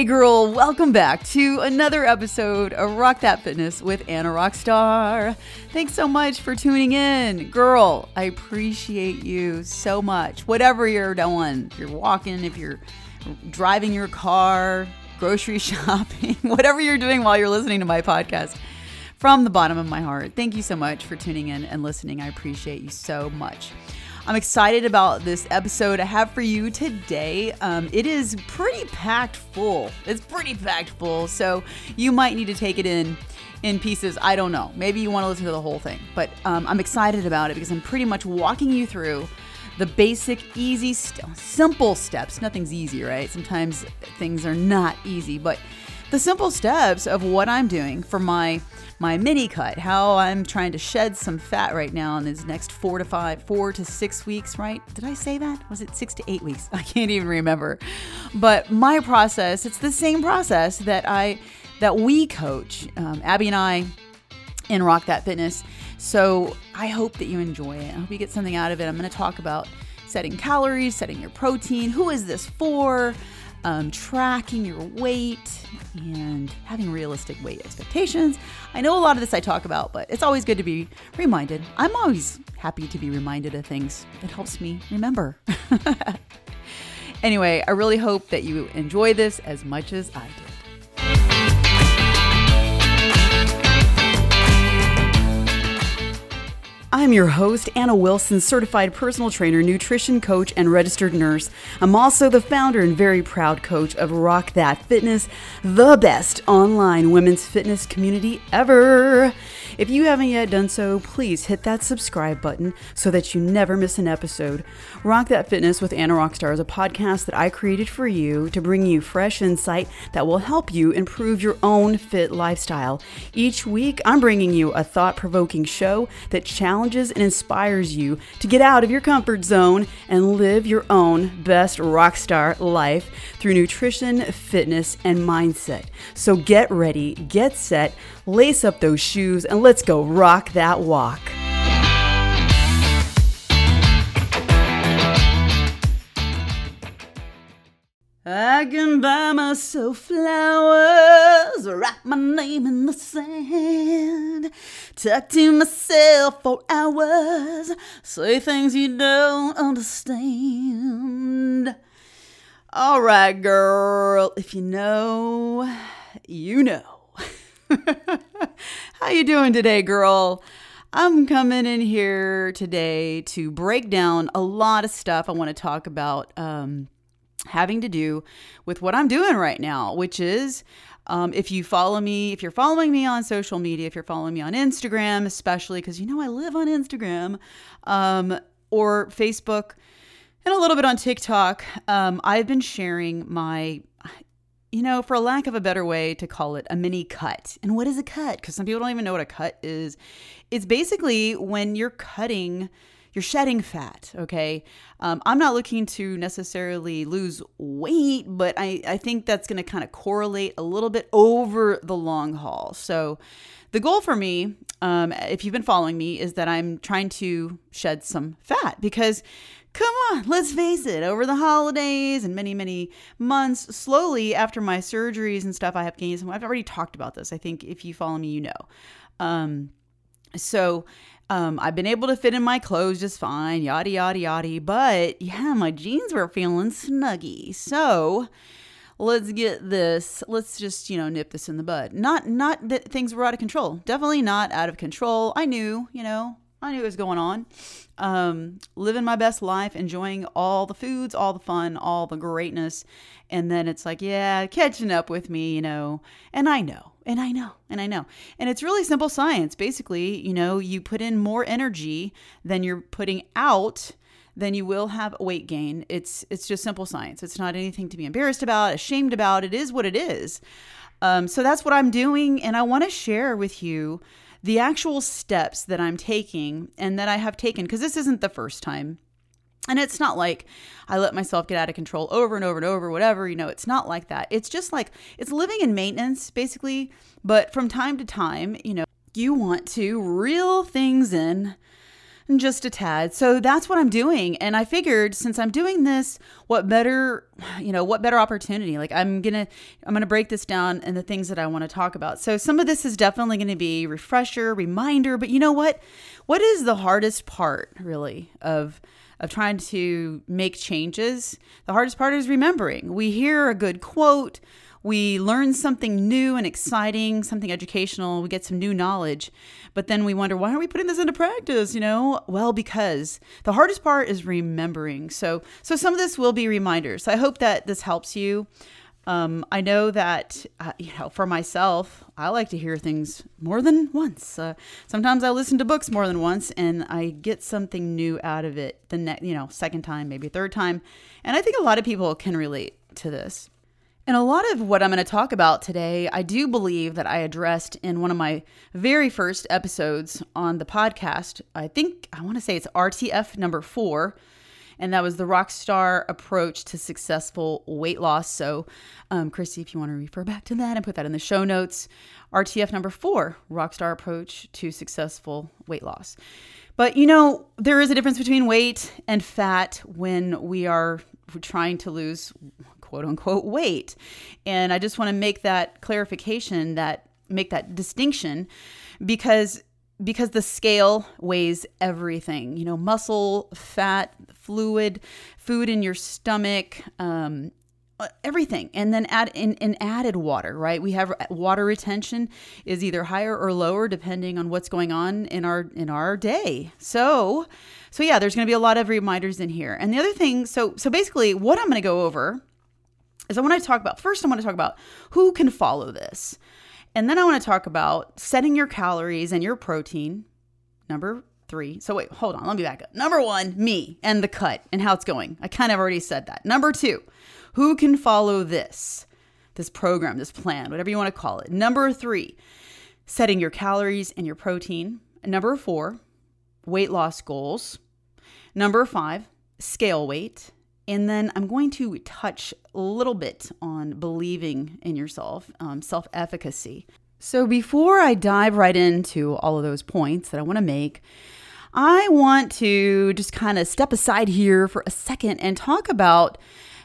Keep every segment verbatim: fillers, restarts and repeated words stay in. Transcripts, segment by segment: Hey girl, welcome back to another episode of Rock That Fitness with Anna Rockstar. Thanks so much for tuning in. Girl, I appreciate you so much. Whatever you're doing, if you're walking, if you're driving your car, grocery shopping, whatever you're doing while you're listening to my podcast, from the bottom of my heart, thank you so much for tuning in and listening. I appreciate you so much. I'm excited about this episode I have for you today. Um, it is pretty packed full. It's pretty packed full. So you might need to take it in in pieces. I don't know. Maybe you want to listen to the whole thing. But um, I'm excited about it because I'm pretty much walking you through the basic, easy, st- simple steps. Nothing's easy, right? Sometimes things are not easy. But the simple steps of what I'm doing for my my mini cut, how I'm trying to shed some fat right now in these next four to five, four to six weeks, right? Did I say that? Was it six to eight weeks? I can't even remember. But my process, it's the same process that I, that we coach, um, Abby and I in Rock That Fitness. So I hope that you enjoy it. I hope you get something out of it. I'm going to talk about setting calories, setting your protein. Who is this for? Um, tracking your weight and having realistic weight expectations. I know a lot of this I talk about, but it's always good to be reminded. I'm always happy to be reminded of things. It helps me remember. Anyway, I really hope that you enjoy this as much as I did. I'm your host, Anna Wilson, certified personal trainer, nutrition coach, and registered nurse. I'm also the founder and very proud coach of Rock That Fitness, the best online women's fitness community ever. If you haven't yet done so, please hit that subscribe button so that you never miss an episode. Rock That Fitness with Anna Rockstar is a podcast that I created for you to bring you fresh insight that will help you improve your own fit lifestyle. Each week, I'm bringing you a thought-provoking show that challenges and inspires you to get out of your comfort zone and live your own best rockstar life through nutrition, fitness, and mindset. So get ready, get set, lace up those shoes, and let's go rock that walk. I can buy myself flowers, write my name in the sand, talk to myself for hours, say things you don't understand. All right, girl, if you know, you know. How you doing today, girl? I'm coming in here today to break down a lot of stuff I want to talk about, um... having to do with what I'm doing right now, which is um, if you follow me, if you're following me on social media, if you're following me on Instagram, especially because, you know, I live on Instagram um, or Facebook and a little bit on TikTok. Um, I've been sharing my, you know, for lack of a better way to call it, a mini cut. And what is a cut? Because some people don't even know what a cut is. It's basically when you're cutting You're shedding fat, okay? Um, I'm not looking to necessarily lose weight, but I, I think that's going to kind of correlate a little bit over the long haul. So the goal for me, um, if you've been following me, is that I'm trying to shed some fat because, come on, let's face it, over the holidays and many, many months, slowly after my surgeries and stuff, I have gained some. I've already talked about this. I think if you follow me, you know. Um, so... Um, I've been able to fit in my clothes just fine, yada, yada, yada. But yeah, my jeans were feeling snuggy. So let's get this. Let's just, you know, nip this in the bud. Not, not that things were out of control. Definitely not out of control. I knew, you know, I knew it was going on. Um, living my best life, enjoying all the foods, all the fun, all the greatness. And then it's like, yeah, catching up with me, you know, and I know. And I know, and I know. And it's really simple science. Basically, you know, you put in more energy than you're putting out, then you will have weight gain. It's it's just simple science. It's not anything to be embarrassed about, ashamed about. It is what it is. Um, so that's what I'm doing. And I want to share with you the actual steps that I'm taking and that I have taken, because this isn't the first time. And it's not like I let myself get out of control over and over and over, whatever, you know, it's not like that. It's just like, it's living in maintenance basically, but from time to time, you know, you want to reel things in just a tad. So that's what I'm doing. And I figured since I'm doing this, what better, you know, what better opportunity? Like I'm going to, I'm going to break this down and the things that I want to talk about. So some of this is definitely going to be refresher, reminder, but you know what, what is the hardest part really of of trying to make changes? The hardest part is remembering. We hear a good quote, we learn something new and exciting, something educational, we get some new knowledge, but then we wonder, why aren't we putting this into practice, you know? Well, because the hardest part is remembering. So so some of this will be reminders. I hope that this helps you. Um, I know that, uh, you know, for myself, I like to hear things more than once. Uh, sometimes I listen to books more than once and I get something new out of it the next, you know, second time, maybe third time. And I think a lot of people can relate to this. And a lot of what I'm going to talk about today, I do believe that I addressed in one of my very first episodes on the podcast. I think, I want to say it's R T F number four. And that was the Rockstar approach to successful weight loss. So, um, Christy, if you want to refer back to that and put that in the show notes, R T F number four, Rockstar approach to successful weight loss. But, you know, there is a difference between weight and fat when we are trying to lose, quote unquote, weight. And I just want to make that clarification, that make that distinction, because Because the scale weighs everything, you know, muscle, fat, fluid, food in your stomach, um, everything. And then add in, in added water, right? We have water retention is either higher or lower depending on what's going on in our, in our day. So, so yeah, there's going to be a lot of reminders in here. And the other thing, so, so basically what I'm going to go over is I want to talk about, first I want to talk about who can follow this. And then I want to talk about setting your calories and your protein, number three. So wait, hold on, let me back up. Number one, me and the cut and how it's going. I kind of already said that. Number two, who can follow this, this program, this plan, whatever you want to call it. Number three, setting your calories and your protein. Number four, weight loss goals. Number five, scale weight. And then I'm going to touch a little bit on believing in yourself, um, self-efficacy. So before I dive right into all of those points that I want to make, I want to just kind of step aside here for a second and talk about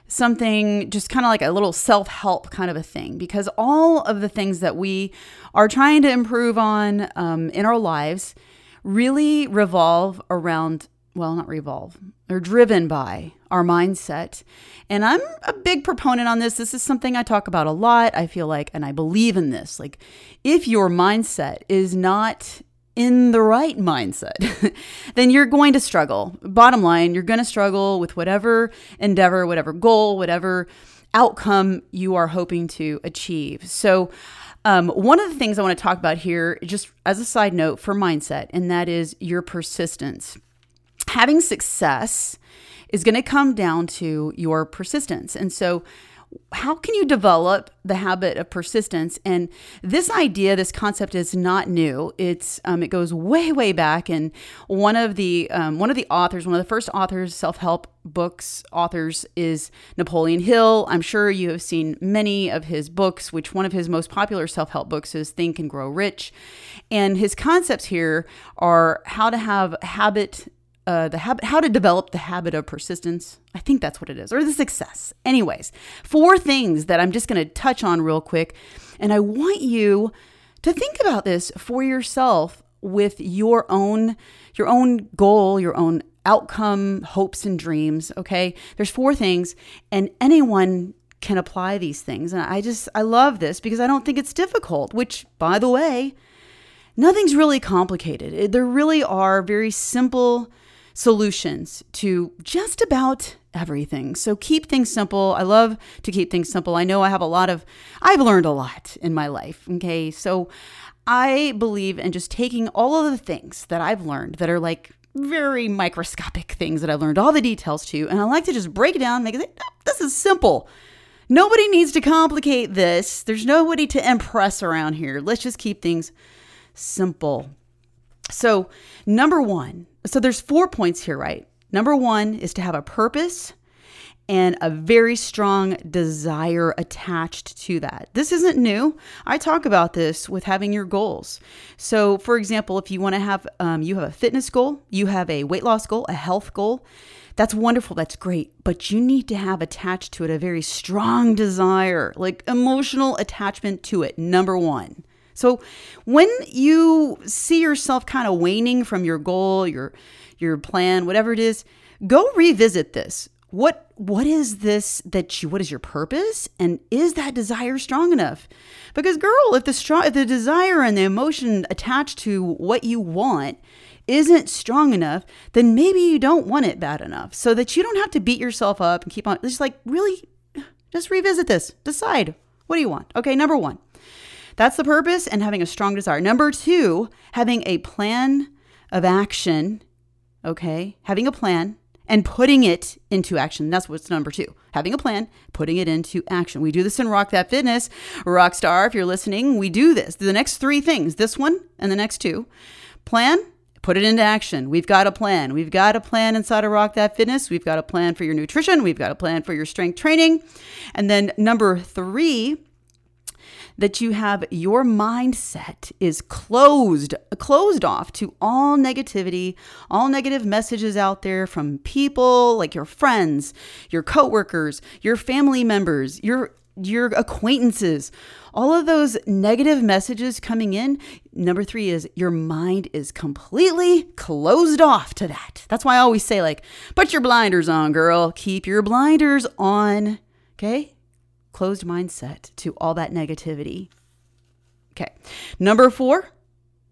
something just kind of like a little self-help kind of a thing, because all of the things that we are trying to improve on um, in our lives really revolve around Well, not revolve. They're driven by our mindset. And I'm a big proponent on this. This is something I talk about a lot. I feel like, and I believe in this, like if your mindset is not in the right mindset, then you're going to struggle. Bottom line, you're going to struggle with whatever endeavor, whatever goal, whatever outcome you are hoping to achieve. So Um, one of the things I want to talk about here, just as a side note for mindset, and that is your persistence. Having success is going to come down to your persistence. And so how can you develop the habit of persistence? And this idea, this concept is not new. It's um, it goes way, way back. And one of the um, one of the authors, one of the first authors, self-help books authors is Napoleon Hill. I'm sure you have seen many of his books, which one of his most popular self-help books is Think and Grow Rich. And his concepts here are how to have habit Uh, the habit, how to develop the habit of persistence. I think that's what it is, or the success. Anyways, four things that I'm just going to touch on real quick. And I want you to think about this for yourself with your own, your own goal, your own outcome, hopes and dreams. Okay. There's four things and anyone can apply these things. And I just, I love this because I don't think it's difficult, which by the way, nothing's really complicated. There really are very simple solutions to just about everything. So keep things simple. I love to keep things simple. I know I have a lot of, I've learned a lot in my life. Okay. So I believe in just taking all of the things that I've learned that are like very microscopic things that I've learned all the details to. And I like to just break it down and make it say, oh, this is simple. Nobody needs to complicate this. There's nobody to impress around here. Let's just keep things simple. So number one, so there's four points here, right? Number one is to have a purpose and a very strong desire attached to that. This isn't new. I talk about this with having your goals. So for example, if you want to have, um, you have a fitness goal, you have a weight loss goal, a health goal, that's wonderful, that's great, but you need to have attached to it a very strong desire, like emotional attachment to it, number one. So when you see yourself kind of waning from your goal, your your plan, whatever it is, go revisit this. What what is this that you, what is your purpose? And is that desire strong enough? Because girl, if the strong, if the desire and the emotion attached to what you want isn't strong enough, then maybe you don't want it bad enough. So that you don't have to beat yourself up and keep on, just like really, just revisit this. Decide, what do you want? Okay, number one, that's the purpose and having a strong desire. Number two, having a plan of action, okay? Having a plan and putting it into action. That's what's number two. Having a plan, putting it into action. We do this in Rock That Fitness. Rockstar, if you're listening, we do this. The next three things, this one and the next two. Plan, put it into action. We've got a plan. We've got a plan inside of Rock That Fitness. We've got a plan for your nutrition. We've got a plan for your strength training. And then number three, that you have your mindset is closed, closed off to all negativity, all negative messages out there from people like your friends, your coworkers, your family members, your your acquaintances, all of those negative messages coming in. Number three is your mind is completely closed off to that. That's why I always say, like, put your blinders on, girl. Keep your blinders on, okay? Closed mindset to all that negativity. Okay. Number four.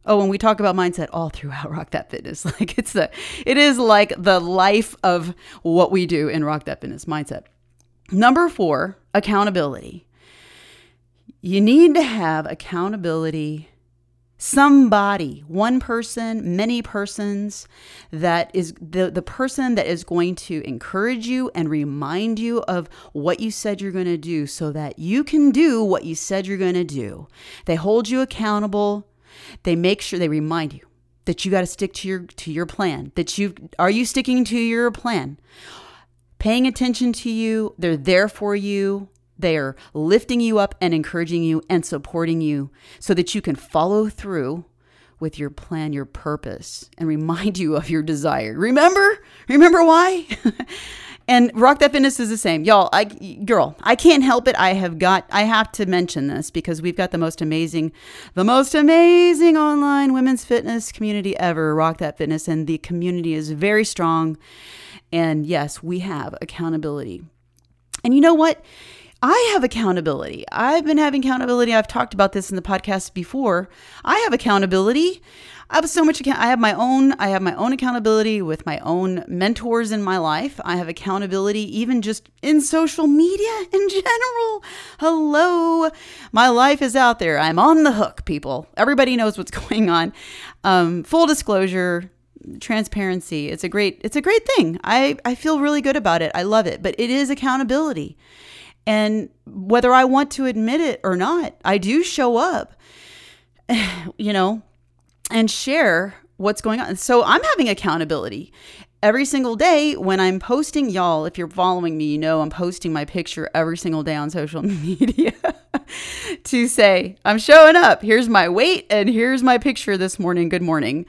Oh, and we talk about mindset all throughout Rock That Fitness. Like it's the, it is like the life of what we do in Rock That Fitness, mindset. Number four, accountability. You need to have accountability. Somebody, one person, many persons, that is the, the person that is going to encourage you and remind you of what you said you're going to do so that you can do what you said you're going to do. They hold you accountable. They make sure they remind you that you got to stick to your to your plan, that you are you sticking to your plan, paying attention to you. They're there for you. They are lifting you up and encouraging you and supporting you so that you can follow through with your plan, your purpose, and remind you of your desire. Remember? Remember why? And Rock That Fitness is the same. Y'all, I, girl, I can't help it. I have got, I have to mention this because we've got the most amazing, the most amazing online women's fitness community ever, Rock That Fitness. And the community is very strong. And yes, we have accountability. And you know what? I have accountability. I've been having accountability. I've talked about this in the podcast before. I have accountability. I have so much account- I have my own I have my own accountability with my own mentors in my life. I have accountability even just in social media in general. Hello. My life is out there. I'm on the hook, people. Everybody knows what's going on. Um, full disclosure, transparency. It's a great it's a great thing. I, I feel really good about it. I love it, but it is accountability. And whether I want to admit it or not, I do show up, you know, and share what's going on. So I'm having accountability every single day when I'm posting. Y'all, if you're following me, you know I'm posting my picture every single day on social media to say, I'm showing up. Here's my weight and here's my picture this morning. Good morning.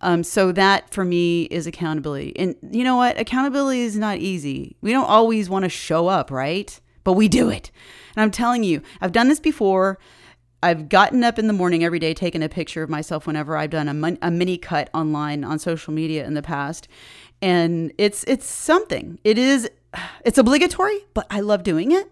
Um, so that for me is accountability. And you know what? Accountability is not easy. We don't always want to show up, right? But we do it. And I'm telling you, I've done this before. I've gotten up in the morning every day, taken a picture of myself whenever I've done a, mon- a mini cut online on social media in the past. And it's it's something. It is, it's obligatory, but I love doing it.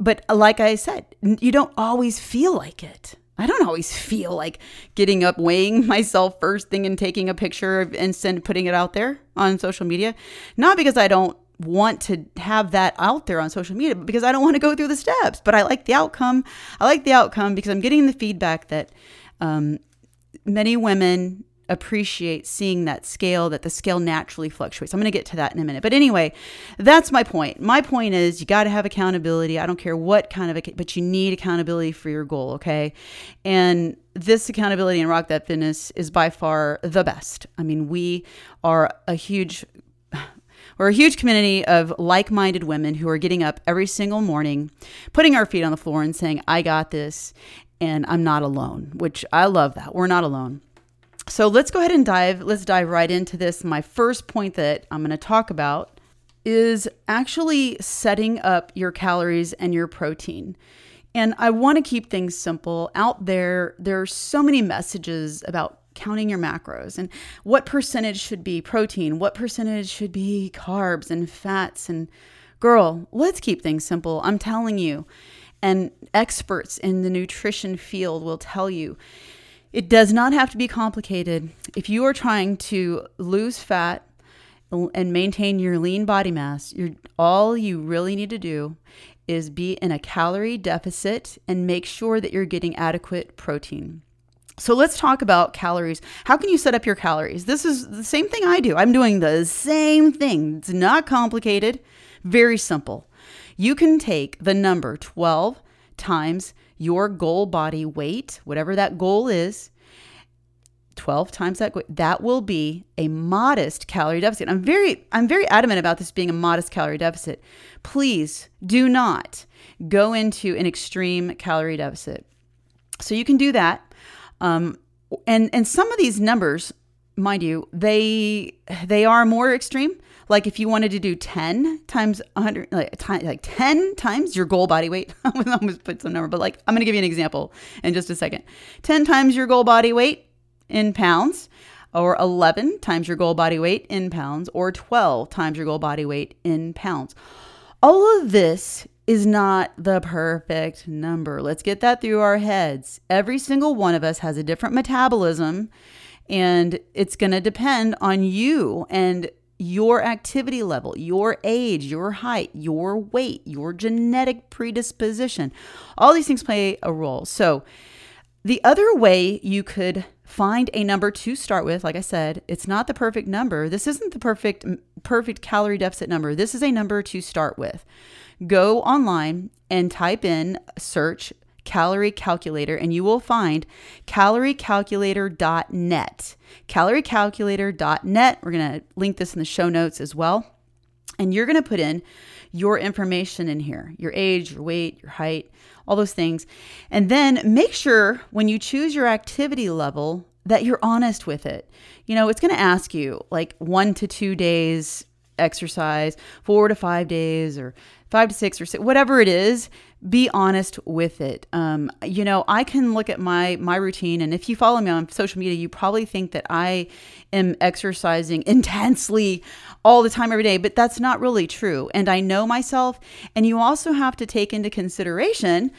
But like I said, you don't always feel like it. I don't always feel like getting up, weighing myself first thing and taking a picture and send, putting it out there on social media. Not because I don't want to have that out there on social media, because I don't want to go through the steps, but I like the outcome. I like the outcome because I'm getting the feedback that um, many women appreciate seeing that scale, that the scale naturally fluctuates. I'm going to get to that in a minute. But anyway, that's my point. My point is you got to have accountability. I don't care what kind of, ac- but you need accountability for your goal. Okay. And this accountability in Rock That Fitness is by far the best. I mean, we are a huge We're a huge community of like-minded women who are getting up every single morning, putting our feet on the floor and saying, I got this and I'm not alone, which I love that. We're not alone. So let's go ahead and dive. Let's dive right into this. My first point that I'm going to talk about is actually setting up your calories and your protein. And I want to keep things simple. Out there, there are so many messages about counting your macros and what percentage should be protein, what percentage should be carbs and fats. And girl, let's keep things simple. I'm telling you, and experts in the nutrition field will tell you, it does not have to be complicated. If you are trying to lose fat and maintain your lean body mass, you're, all you really need to do is be in a calorie deficit and make sure that you're getting adequate protein. So let's talk about calories. How can you set up your calories? This is the same thing I do. I'm doing the same thing. It's not complicated, very simple. You can take the number twelve times your goal body weight, whatever that goal is, twelve times that, that will be a modest calorie deficit. I'm very, I'm very adamant about this being a modest calorie deficit. Please do not go into an extreme calorie deficit. So you can do that. Um, and, and some of these numbers, mind you, they, they are more extreme. Like if you wanted to do ten times one hundred, like, t- like ten times your goal body weight, I almost put some number, but like, I'm going to give you an example in just a second. ten times your goal body weight in pounds, or eleven times your goal body weight in pounds, or twelve times your goal body weight in pounds. All of this is not the perfect number. Let's get that through our heads. Every single one of us has a different metabolism, and it's going to depend on you and your activity level, your age, your height, your weight, your genetic predisposition. All these things play a role. So the other way you could find a number to start with, like I said, it's not the perfect number. This isn't the perfect perfect calorie deficit number. This is a number to start with. Go online and type in, search calorie calculator, and you will find calorie calculator dot net. calorie calculator dot net. We're going to link this in the show notes as well. And you're going to put in your information in here, your age, your weight, your height, all those things. And then make sure when you choose your activity level that you're honest with it. You know, it's going to ask you like one to two days exercise, four to five days, or five to six or six, whatever it is, be honest with it. Um, you know, I can look at my my routine, and if you follow me on social media, you probably think that I am exercising intensely all the time every day, but that's not really true. And I know myself, and you also have to take into consideration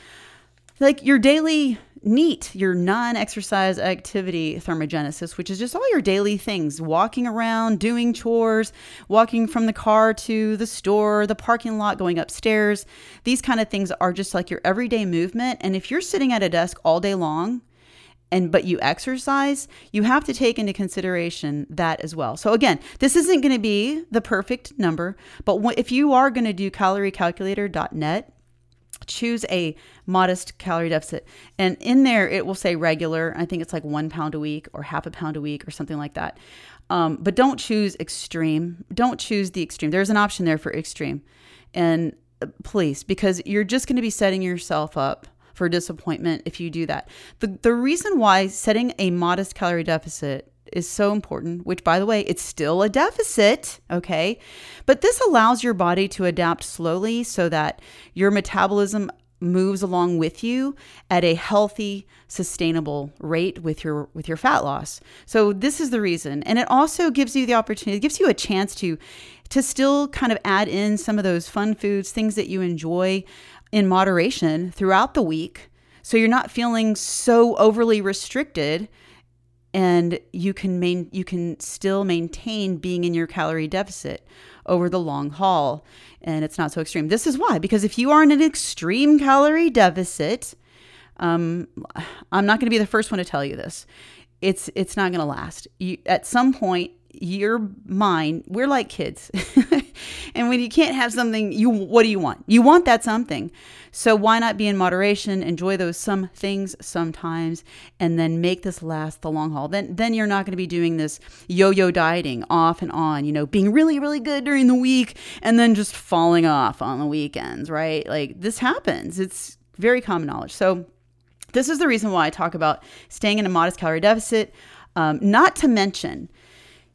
like your daily NEAT, your non-exercise activity thermogenesis, which is just all your daily things, walking around, doing chores, walking from the car to the store, the parking lot, going upstairs. These kind of things are just like your everyday movement. And if you're sitting at a desk all day long, and but you exercise, you have to take into consideration that as well. So again, this isn't going to be the perfect number, but if you are going to do calorie calculator dot net, choose a modest calorie deficit. And in there, it will say regular. I think it's like one pound a week or half a pound a week or something like that. Um, but don't choose extreme. Don't choose the extreme. There's an option there for extreme. And please, because you're just going to be setting yourself up for disappointment if you do that. The, the reason why setting a modest calorie deficit is so important, which by the way, it's still a deficit, okay? But this allows your body to adapt slowly so that your metabolism moves along with you at a healthy, sustainable rate with your with your fat loss. So this is the reason. And it also gives you the opportunity, it gives you a chance to to still kind of add in some of those fun foods, things that you enjoy in moderation throughout the week. So you're not feeling so overly restricted, and you can main, you can still maintain being in your calorie deficit over the long haul, and it's not so extreme. This is why, because if you are in an extreme calorie deficit, um, I'm not going to be the first one to tell you this. It's it's not going to last. You, at some point, your mind, we're like kids. And when you can't have something, you what do you want? You want that something. So why not be in moderation, enjoy those some things sometimes, and then make this last the long haul. Then then you're not going to be doing this yo-yo dieting off and on, you know, being really, really good during the week and then just falling off on the weekends, right? Like this happens. It's very common knowledge. So this is the reason why I talk about staying in a modest calorie deficit, um, not to mention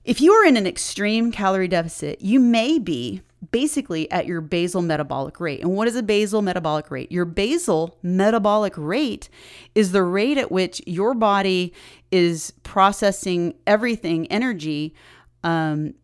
if you are in an extreme calorie deficit, you may be basically at your basal metabolic rate. And what is a basal metabolic rate? Your basal metabolic rate is the rate at which your body is processing everything, energy, um,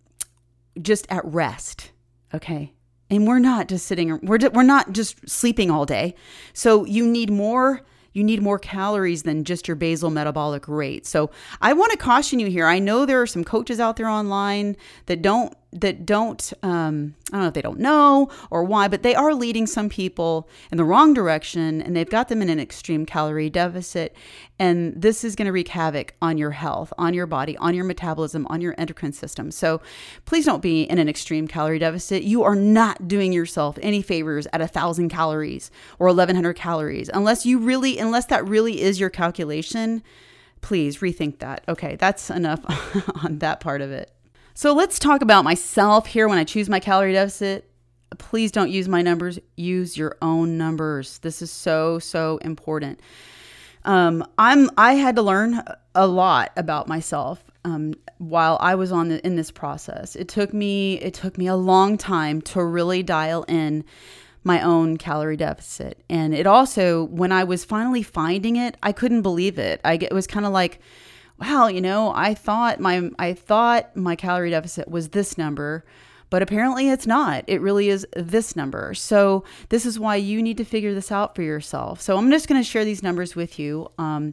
just at rest, okay? And we're not just sitting, we're we're not just sleeping all day. So you need more You need more calories than just your basal metabolic rate. So I want to caution you here. I know there are some coaches out there online that don't, that don't, um, I don't know if they don't know or why, but they are leading some people in the wrong direction and they've got them in an extreme calorie deficit. And this is going to wreak havoc on your health, on your body, on your metabolism, on your endocrine system. So please don't be in an extreme calorie deficit. You are not doing yourself any favors at a thousand calories or eleven hundred calories, unless you really, unless that really is your calculation. Please rethink that. Okay, that's enough on that part of it. So let's talk about myself here when I choose my calorie deficit. Please don't use my numbers. Use your own numbers. This is so, so important. Um, I'm I had to learn a lot about myself um, while I was on the, in this process. It took me it took me a long time to really dial in my own calorie deficit, and it also when I was finally finding it, I couldn't believe it. I it was kind of like. Wow, you know, I thought my I thought my calorie deficit was this number, but apparently it's not. It really is this number. So this is why you need to figure this out for yourself. So I'm just going to share these numbers with you. Um,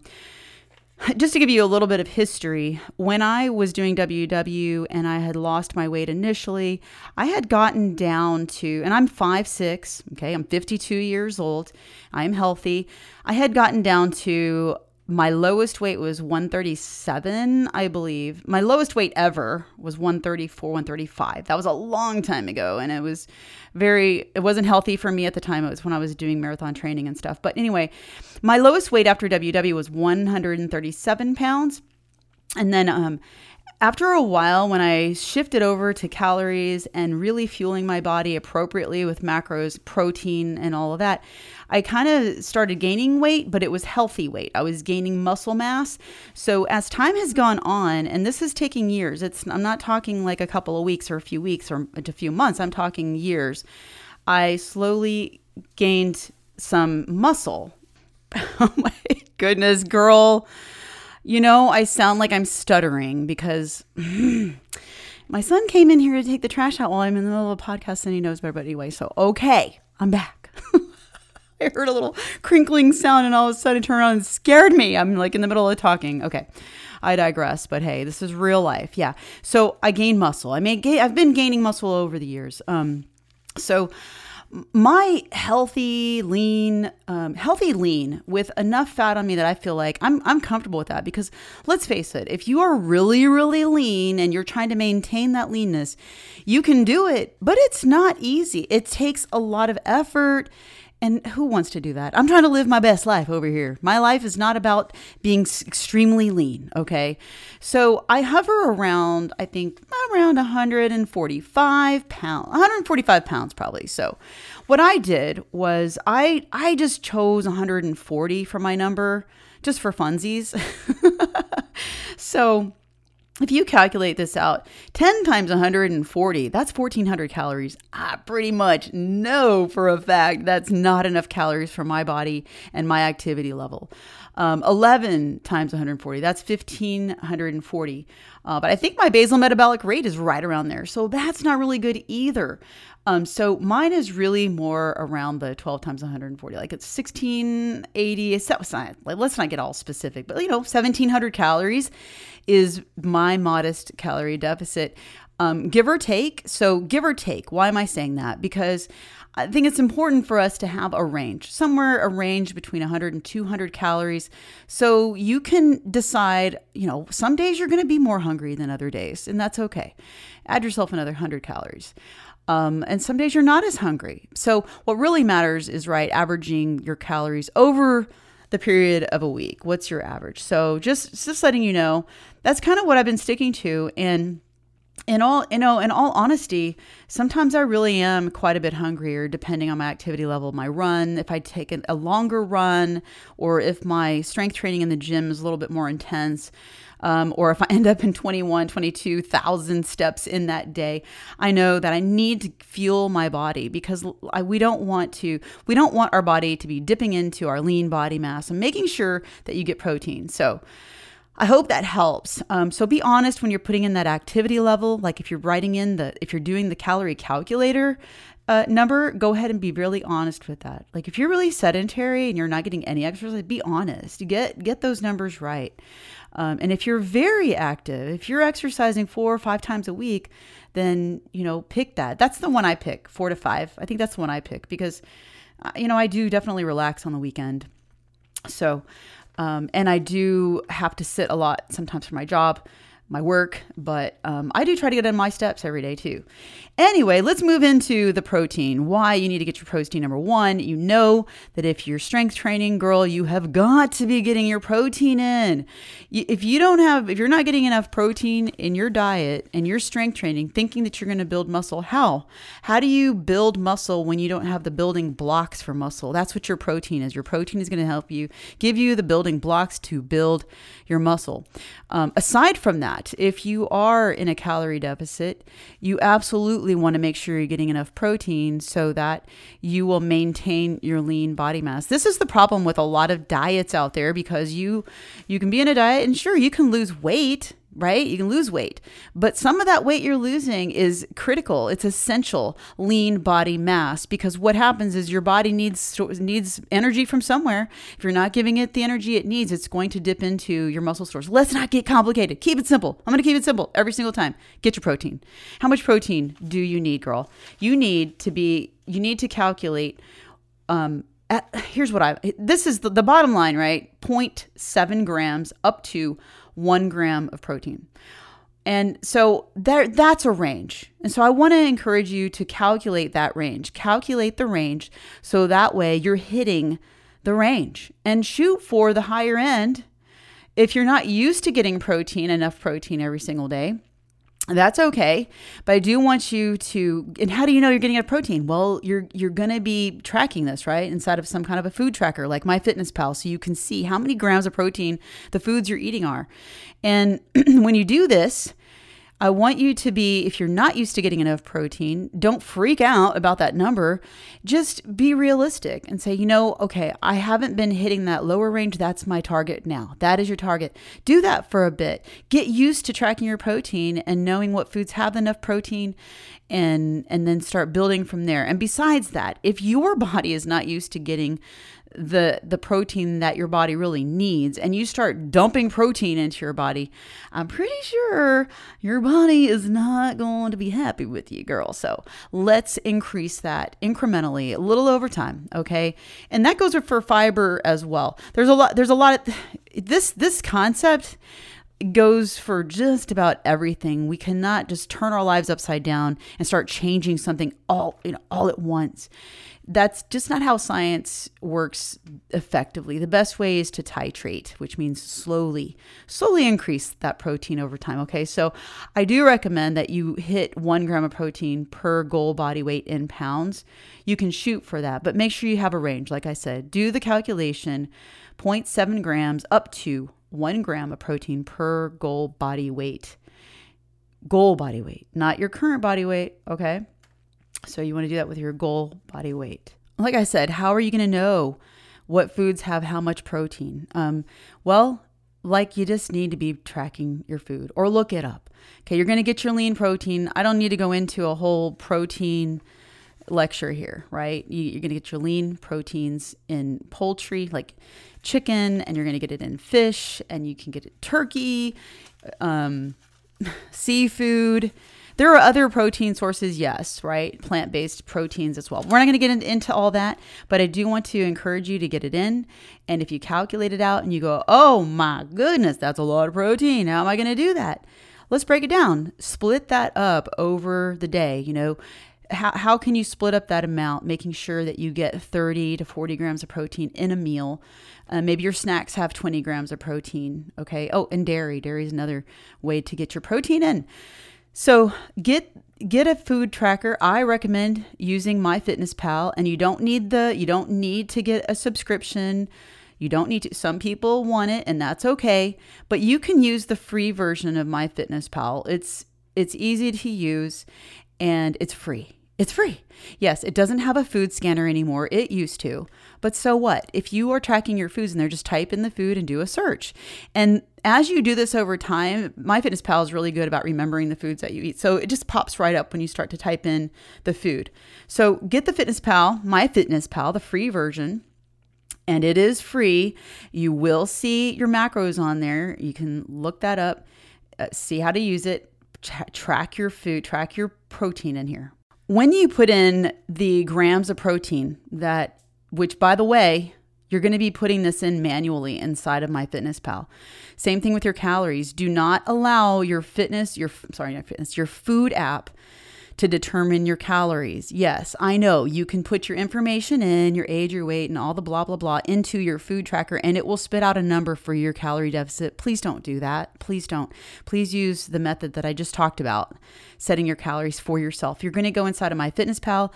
just to give you a little bit of history, when I was doing W W and I had lost my weight initially, I had gotten down to, and I'm five six, okay, I'm fifty-two years old, I'm healthy. I had gotten down to my lowest weight was one thirty-seven, I believe. My lowest weight ever was one thirty-four, one thirty-five. That was a long time ago, and it was very, it wasn't healthy for me at the time. It was when I was doing marathon training and stuff. But anyway, my lowest weight after W W was one hundred thirty-seven pounds. And then um, after a while, when I shifted over to calories and really fueling my body appropriately with macros, protein, and all of that, I kind of started gaining weight, but it was healthy weight. I was gaining muscle mass. So as time has gone on, and this is taking years, it's I'm not talking like a couple of weeks or a few weeks or a few months, I'm talking years. I slowly gained some muscle. Oh my goodness, girl. You know, I sound like I'm stuttering because my son came in here to take the trash out while I'm in the middle of a podcast and he knows better, but anyway, so okay, I'm back. I heard a little crinkling sound and all of a sudden it turned around and scared me. I'm like in the middle of talking. Okay, I digress, but hey, this is real life. Yeah. So I gained muscle. I mean, I've been gaining muscle over the years. Um, so my healthy lean, um, healthy lean with enough fat on me that I feel like I'm I'm comfortable with that because let's face it, if you are really, really lean and you're trying to maintain that leanness, you can do it, but it's not easy. It takes a lot of effort. And who wants to do that? I'm trying to live my best life over here. My life is not about being extremely lean, okay? So I hover around, I think, around one forty-five pounds, one forty-five pounds probably. So what I did was I I just chose one forty for my number, just for funsies. So if you calculate this out, ten times one hundred forty, that's fourteen hundred calories. I pretty much know for a fact that's not enough calories for my body and my activity level. Um, eleven times one hundred forty, that's fifteen forty. Uh, but I think my basal metabolic rate is right around there. So that's not really good either. Um, so mine is really more around the twelve times one hundred forty, like it's sixteen eighty. So it's not, like, let's not get all specific, but you know, seventeen hundred calories is my modest calorie deficit. um, give or take. So give or take. Why am I saying that? Because I think it's important for us to have a range, somewhere a range between one hundred and two hundred calories. So you can decide, you know, some days you're going to be more hungry than other days, and that's okay. Add yourself another one hundred calories. Um, and some days you're not as hungry. So what really matters is, right, averaging your calories over the period of a week. What's your average? So just, just letting you know, that's kind of what I've been sticking to. And in all, you know, in all honesty, sometimes I really am quite a bit hungrier depending on my activity level, my run, if I take a longer run, or if my strength training in the gym is a little bit more intense. Um, or if I end up in twenty-one, twenty-two thousand steps in that day, I know that I need to fuel my body, because I, we don't want to, we don't want our body to be dipping into our lean body mass, and making sure that you get protein. So I hope that helps. Um, so be honest when you're putting in that activity level. Like if you're writing in the, if you're doing the calorie calculator uh, number, go ahead and be really honest with that. Like if you're really sedentary and you're not getting any exercise, be honest. You get get those numbers right. Um, and if you're very active, if you're exercising four or five times a week, then, you know, pick that. That's the one I pick, four to five. I think that's the one I pick because, you know, I do definitely relax on the weekend. So, um, and I do have to sit a lot sometimes for my job, my work, but um, I do try to get in my steps every day too. Anyway, let's move into the protein. Why you need to get your protein. Number one, you know that if you're strength training, girl, you have got to be getting your protein in. If you don't have, if you're not getting enough protein in your diet and your strength training, thinking that you're going to build muscle, how? How do you build muscle when you don't have the building blocks for muscle? That's what your protein is. Your protein is going to help you, give you the building blocks to build your muscle. Um, aside from that, if you are in a calorie deficit, you absolutely want to make sure you're getting enough protein so that you will maintain your lean body mass. This is the problem with a lot of diets out there, because you you can be in a diet and sure, you can lose weight, right? You can lose weight, but some of that weight you're losing is critical. It's essential lean body mass, because what happens is your body needs needs energy from somewhere. If you're not giving it the energy it needs, it's going to dip into your muscle stores. Let's not get complicated. Keep it simple. I'm going to keep it simple every single time. Get your protein. How much protein do you need, girl? You need to be, you need to calculate, um, at, here's what I, this is the, the bottom line, right? zero point seven grams up to one gram of protein. And so there, that's a range. And so I want to encourage you to calculate that range, calculate the range. So that way you're hitting the range, and shoot for the higher end. If you're not used to getting protein, enough protein every single day, that's okay. But I do want you to, and how do you know you're getting enough protein? Well, you're you're going to be tracking this, right? Inside of some kind of a food tracker like MyFitnessPal, so you can see how many grams of protein the foods you're eating are. And when you do this, I want you to be, if you're not used to getting enough protein, don't freak out about that number. Just be realistic and say, you know, okay, I haven't been hitting that lower range. That's my target now. That is your target. Do that for a bit. Get used to tracking your protein and knowing what foods have enough protein, and and then start building from there. And besides that, if your body is not used to getting the the protein that your body really needs, and you start dumping protein into your body, I'm pretty sure your body is not going to be happy with you, girl. So let's increase that incrementally, a little over time, okay? And that goes for fiber as well. There's a lot, there's a lot of this this concept goes for just about everything. We cannot just turn our lives upside down and start changing something all, you know, all at once. That's just not how science works effectively. The best way is to titrate, which means slowly, slowly increase that protein over time. Okay, so I do recommend that you hit one gram of protein per goal body weight in pounds. You can shoot for that, but make sure you have a range. Like I said, do the calculation, zero point seven grams up to one gram of protein per goal body weight. Goal body weight, not your current body weight, okay? So you want to do that with your goal body weight. Like I said, how are you going to know what foods have how much protein? Um, well, like you just need to be tracking your food or look it up. Okay, you're going to get your lean protein. I don't need to go into a whole protein lecture here, right? You, you're going to get your lean proteins in poultry, like chicken, and you're going to get it in fish, and you can get it turkey, um, seafood. There are other protein sources, yes, right? Plant-based proteins as well. We're not going to get into all that, but I do want to encourage you to get it in. And if you calculate it out and you go, oh my goodness, that's a lot of protein. How am I going to do that? Let's break it down. Split that up over the day. You know, how how can you split up that amount, making sure that you get thirty to forty grams of protein in a meal? Uh, maybe your snacks have twenty grams of protein. Okay. Oh, and dairy. Dairy is another way to get your protein in. So get get a food tracker. I recommend using MyFitnessPal, and you don't need the you don't need to get a subscription. You don't need to. Some people want it, and that's okay. But you can use the free version of MyFitnessPal. It's it's easy to use, and it's free. It's free. Yes, it doesn't have a food scanner anymore. It used to. But so what? If you are tracking your foods in there, just type in the food and do a search. And as you do this over time, MyFitnessPal is really good about remembering the foods that you eat. So it just pops right up when you start to type in the food. So get the FitnessPal, MyFitnessPal, the free version. And it is free. You will see your macros on there. You can look that up, uh, see how to use it, tra- track your food, track your protein in here. When you put in the grams of protein that, which by the way, you're going to be putting this in manually inside of MyFitnessPal. Same thing with your calories. Do not allow your fitness, your sorry, not fitness, your food app to determine your calories. Yes, I know you can put your information in, your age, your weight, and all the blah, blah, blah into your food tracker, and it will spit out a number for your calorie deficit. Please don't do that. Please don't. Please use the method that I just talked about, setting your calories for yourself. You're going to go inside of MyFitnessPal,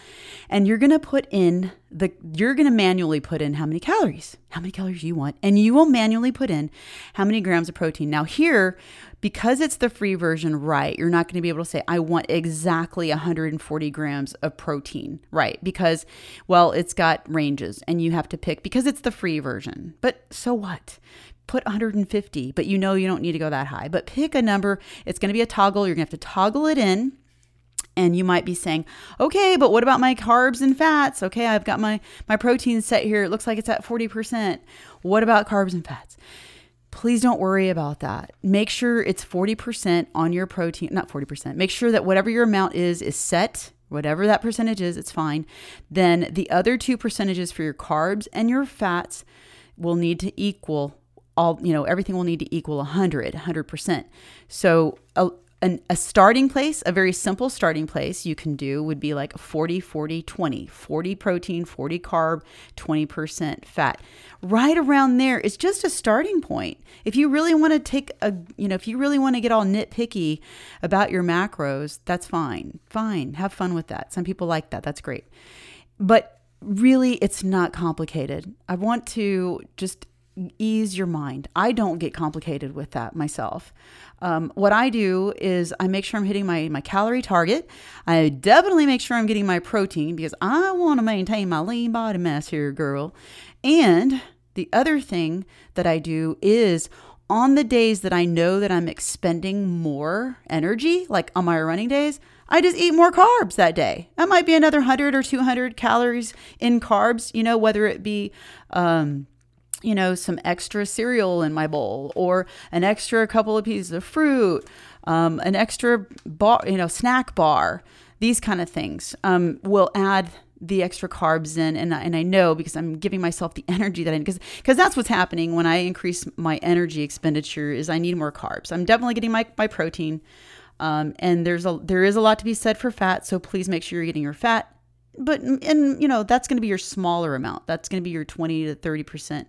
and you're going to put in the, you're going to manually put in how many calories, how many calories you want, and you will manually put in how many grams of protein. Now here, because it's the free version, right, you're not going to be able to say, I want exactly one hundred forty grams of protein, right? Because, well, it's got ranges and you have to pick because it's the free version. But so what? Put one hundred fifty, but you know you don't need to go that high. But pick a number. It's going to be a toggle. You're going to have to toggle it in. And you might be saying, okay, but what about my carbs and fats? Okay, I've got my, my protein set here. It looks like it's at forty percent. What about carbs and fats? Please don't worry about that. Make sure it's forty percent on your protein, not forty percent. Make sure that whatever your amount is, is set, whatever that percentage is, it's fine. Then the other two percentages for your carbs and your fats will need to equal all, you know, everything will need to equal one hundred, one hundred percent. So a, an, a starting place, a very simple starting place you can do would be like forty, forty, twenty, forty protein, forty carb, twenty percent fat. Right around there is just a starting point. If you really want to take a, you know, if you really want to get all nitpicky about your macros, that's fine. Fine. Have fun with that. Some people like that. That's great. But really, it's not complicated. I want to just ease your mind. I don't get complicated with that myself. Um, what I do is I make sure I'm hitting my, my calorie target. I definitely make sure I'm getting my protein because I want to maintain my lean body mass here, girl. And the other thing that I do is on the days that I know that I'm expending more energy, like on my running days, I just eat more carbs that day. That might be another one hundred or two hundred calories in carbs, you know, whether it be, um, you know, some extra cereal in my bowl or an extra couple of pieces of fruit, um, an extra bar, you know, snack bar, these kind of things um, will add the extra carbs in. And I, and I know because I'm giving myself the energy that I need, because because that's what's happening when I increase my energy expenditure is I need more carbs. I'm definitely getting my, my protein. Um, and there's a, there is a lot to be said for fat. So please make sure you're getting your fat. But, and you know, that's going to be your smaller amount. That's going to be your twenty to thirty percent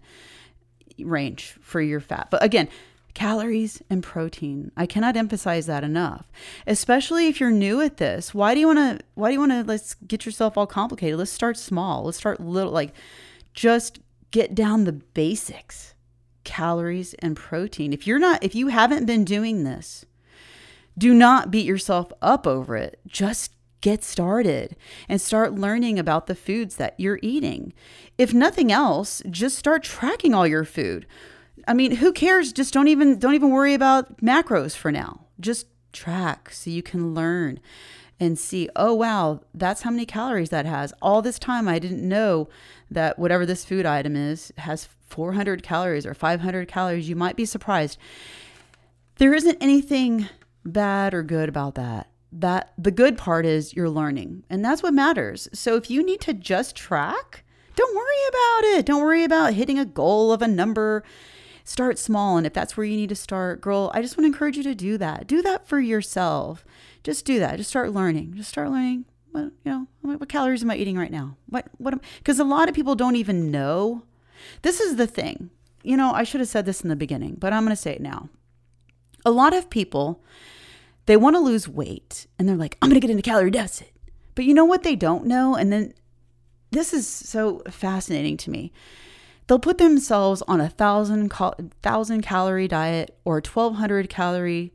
range for your fat. But again, calories and protein. I cannot emphasize that enough, especially if you're new at this. Why do you want to, why do you want to, let's get yourself all complicated. Let's start small. Let's start little, like just get down the basics, calories and protein. If you're not, if you haven't been doing this, do not beat yourself up over it. Just get started and start learning about the foods that you're eating. If nothing else, just start tracking all your food. I mean, who cares? Just don't even don't even worry about macros for now. Just track so you can learn and see, oh, wow, that's how many calories that has. All this time, I didn't know that whatever this food item is has four hundred calories or five hundred calories. You might be surprised. There isn't anything bad or good about that. that the good part is you're learning, and that's what matters. So if you need to just track, don't worry about it. Don't worry about hitting a goal of a number. Start small. And if that's where you need to start, girl, I just want to encourage you to do that. Do that for yourself. Just do that. Just start learning. Just start learning. What, you know, what, what calories am I eating right now? What, what am, because a lot of people don't even know. This is the thing. You know, I should have said this in the beginning, but I'm going to say it now. A lot of people, they want to lose weight and they're like, I'm going to get into calorie deficit. But you know what they don't know? And then this is so fascinating to me. They'll put themselves on a thousand, cal- thousand calorie diet or a twelve hundred calorie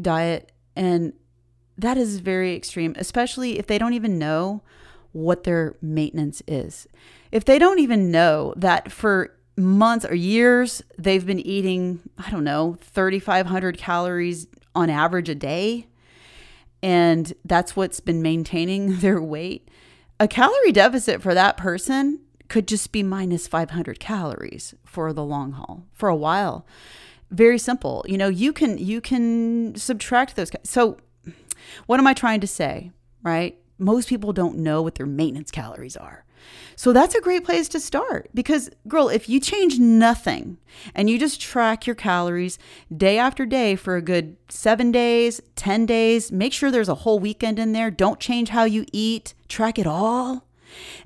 diet. And that is very extreme, especially if they don't even know what their maintenance is. If they don't even know that for months or years, they've been eating, I don't know, thirty-five hundred calories on average a day. And that's what's been maintaining their weight. A calorie deficit for that person could just be minus five hundred calories for the long haul, for a while. Very simple. You know, you can, you can subtract those. So what am I trying to say, right? Most people don't know what their maintenance calories are. So that's a great place to start, because girl, if you change nothing and you just track your calories day after day for a good seven days, ten days, make sure there's a whole weekend in there. Don't change how you eat, track it all.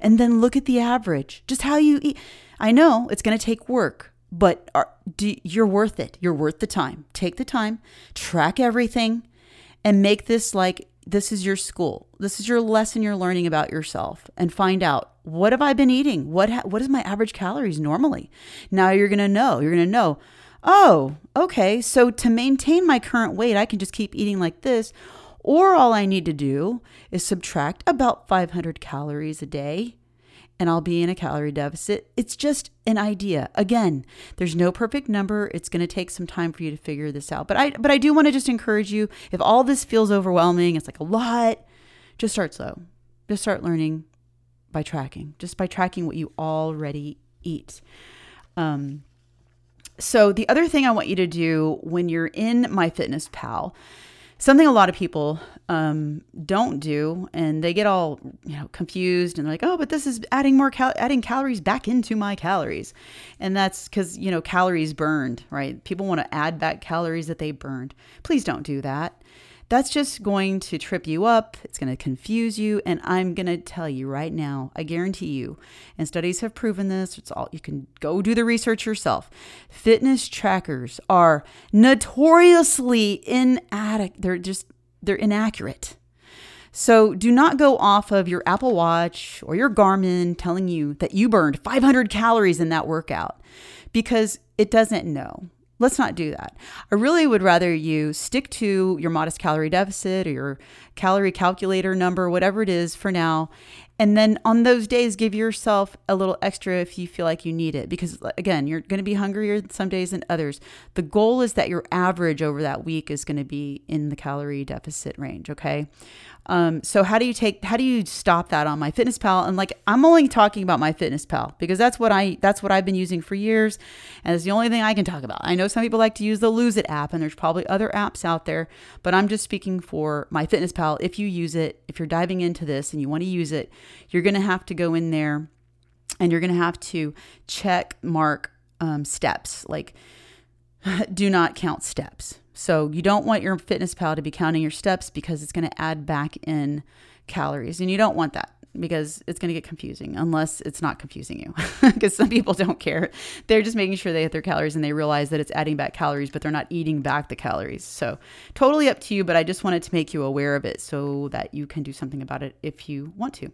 And then look at the average, just how you eat. I know it's going to take work, but are, do, you're worth it. You're worth the time. Take the time, track everything, and make this like, this is your school. This is your lesson you're learning about yourself, and find out, what have I been eating? What ha- what is my average calories normally? Now you're going to know. You're going to know, oh, okay, so to maintain my current weight, I can just keep eating like this, or all I need to do is subtract about five hundred calories a day and I'll be in a calorie deficit. It's just an idea. Again, there's no perfect number. It's going to take some time for you to figure this out. But I but I do want to just encourage you, if all this feels overwhelming, it's like a lot, just start slow. Just start learning by tracking, just by tracking what you already eat. Um, so the other thing I want you to do when you're in MyFitnessPal, something a lot of people um, don't do, and they get all, you know, confused, and they're like, "Oh, but this is adding more cal- adding calories back into my calories," and that's because, you know, calories burned, right? People want to add back calories that they burned. Please don't do that. That's just going to trip you up. It's going to confuse you, and I'm going to tell you right now, I guarantee you, and studies have proven this. It's all, you can go do the research yourself. Fitness trackers are notoriously inadequate. They're just they're inaccurate. So do not go off of your Apple Watch or your Garmin telling you that you burned five hundred calories in that workout, because it doesn't know. Let's not do that. I really would rather you stick to your modest calorie deficit or your calorie calculator number, whatever it is for now. And then on those days, give yourself a little extra if you feel like you need it. Because again, you're going to be hungrier some days than others. The goal is that your average over that week is going to be in the calorie deficit range. Okay. Um, so how do you take, how do you stop that on MyFitnessPal? And like, I'm only talking about MyFitnessPal because that's what I, that's what I've been using for years. And it's the only thing I can talk about. I know some people like to use the Lose It app, and there's probably other apps out there, but I'm just speaking for MyFitnessPal. If you use it, if you're diving into this and you want to use it, you're going to have to go in there and you're going to have to check mark um, steps. Like, do not count steps. So you don't want your FitnessPal to be counting your steps, because it's going to add back in calories, and you don't want that, because it's going to get confusing, unless it's not confusing you, because some people don't care. They're just making sure they hit their calories and they realize that it's adding back calories, but they're not eating back the calories. So totally up to you, but I just wanted to make you aware of it so that you can do something about it if you want to.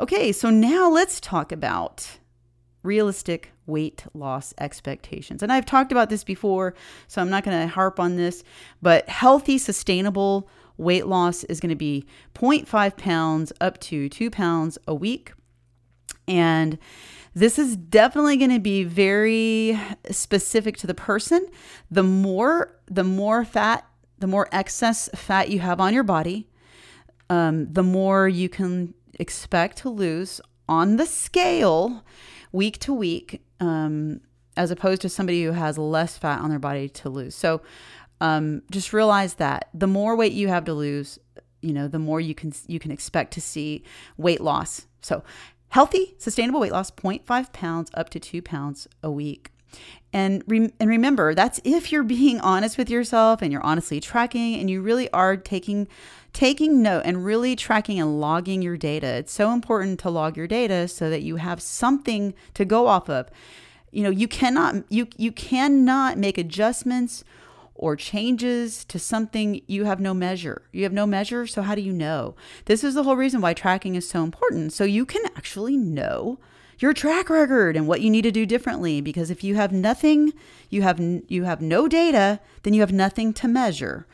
Okay, so now let's talk about realistic weight loss expectations. And I've talked about this before, so I'm not going to harp on this, but healthy, sustainable weight loss is going to be zero point five pounds up to two pounds a week. And this is definitely going to be very specific to the person. The more, the more fat, the more excess fat you have on your body, um, the more you can expect to lose on the scale week to week, um, as opposed to somebody who has less fat on their body to lose. So um, just realize that the more weight you have to lose, you know, the more you can you can expect to see weight loss. So healthy, sustainable weight loss, zero point five pounds up to two pounds a week. And re- and remember, that's if you're being honest with yourself and you're honestly tracking and you really are taking taking note and really tracking and logging your data. It's so important to log your data so that you have something to go off of. You know, you cannot you you cannot make adjustments or changes to something you have no measure. You have no measure, so how do you know? This is the whole reason why tracking is so important. So you can actually know your track record and what you need to do differently, because if you have nothing, you have you have no data, then you have nothing to measure.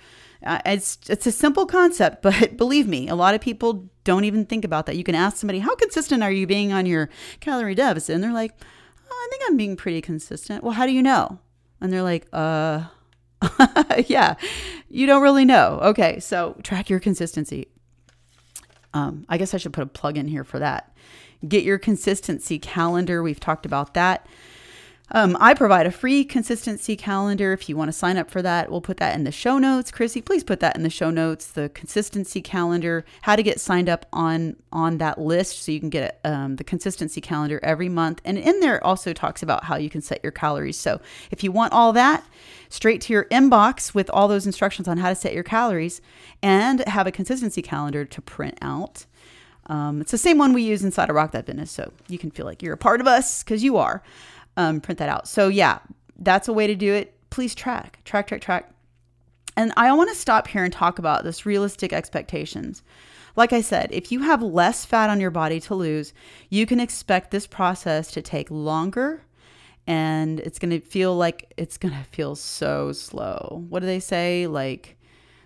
Uh, it's it's a simple concept, but believe me, a lot of people don't even think about that. You can ask somebody, how consistent are you being on your calorie deficit? And they're like, oh, I think I'm being pretty consistent. Well, how do you know? And they're like, uh, yeah, you don't really know. Okay, so track your consistency. Um, I guess I should put a plug in here for that. Get your consistency calendar. We've talked about that. Um, I provide a free consistency calendar. If you want to sign up for that, we'll put that in the show notes. Chrissy, please put that in the show notes, the consistency calendar, how to get signed up on, on that list. So you can get um, the consistency calendar every month. And in there also talks about how you can set your calories. So if you want all that straight to your inbox with all those instructions on how to set your calories and have a consistency calendar to print out. Um, it's the same one we use inside of Rock That Fitness, so you can feel like you're a part of us because you are. Um, print that out. So yeah, that's a way to do it. Please track, track, track, track. And I want to stop here and talk about this realistic expectations. Like I said, if you have less fat on your body to lose, you can expect this process to take longer and it's going to feel like it's going to feel so slow. What do they say? Like,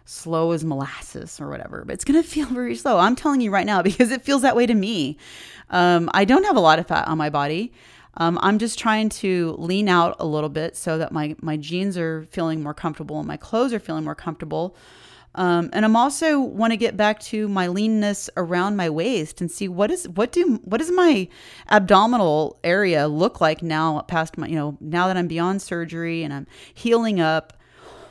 slow as molasses or whatever, but it's going to feel very slow. I'm telling you right now, because it feels that way to me. Um, I don't have a lot of fat on my body. Um, I'm just trying to lean out a little bit so that my, my jeans are feeling more comfortable and my clothes are feeling more comfortable. Um, and I'm also want to get back to my leanness around my waist and see what is, what do, what does my abdominal area look like now past my, you know, now that I'm beyond surgery and I'm healing up.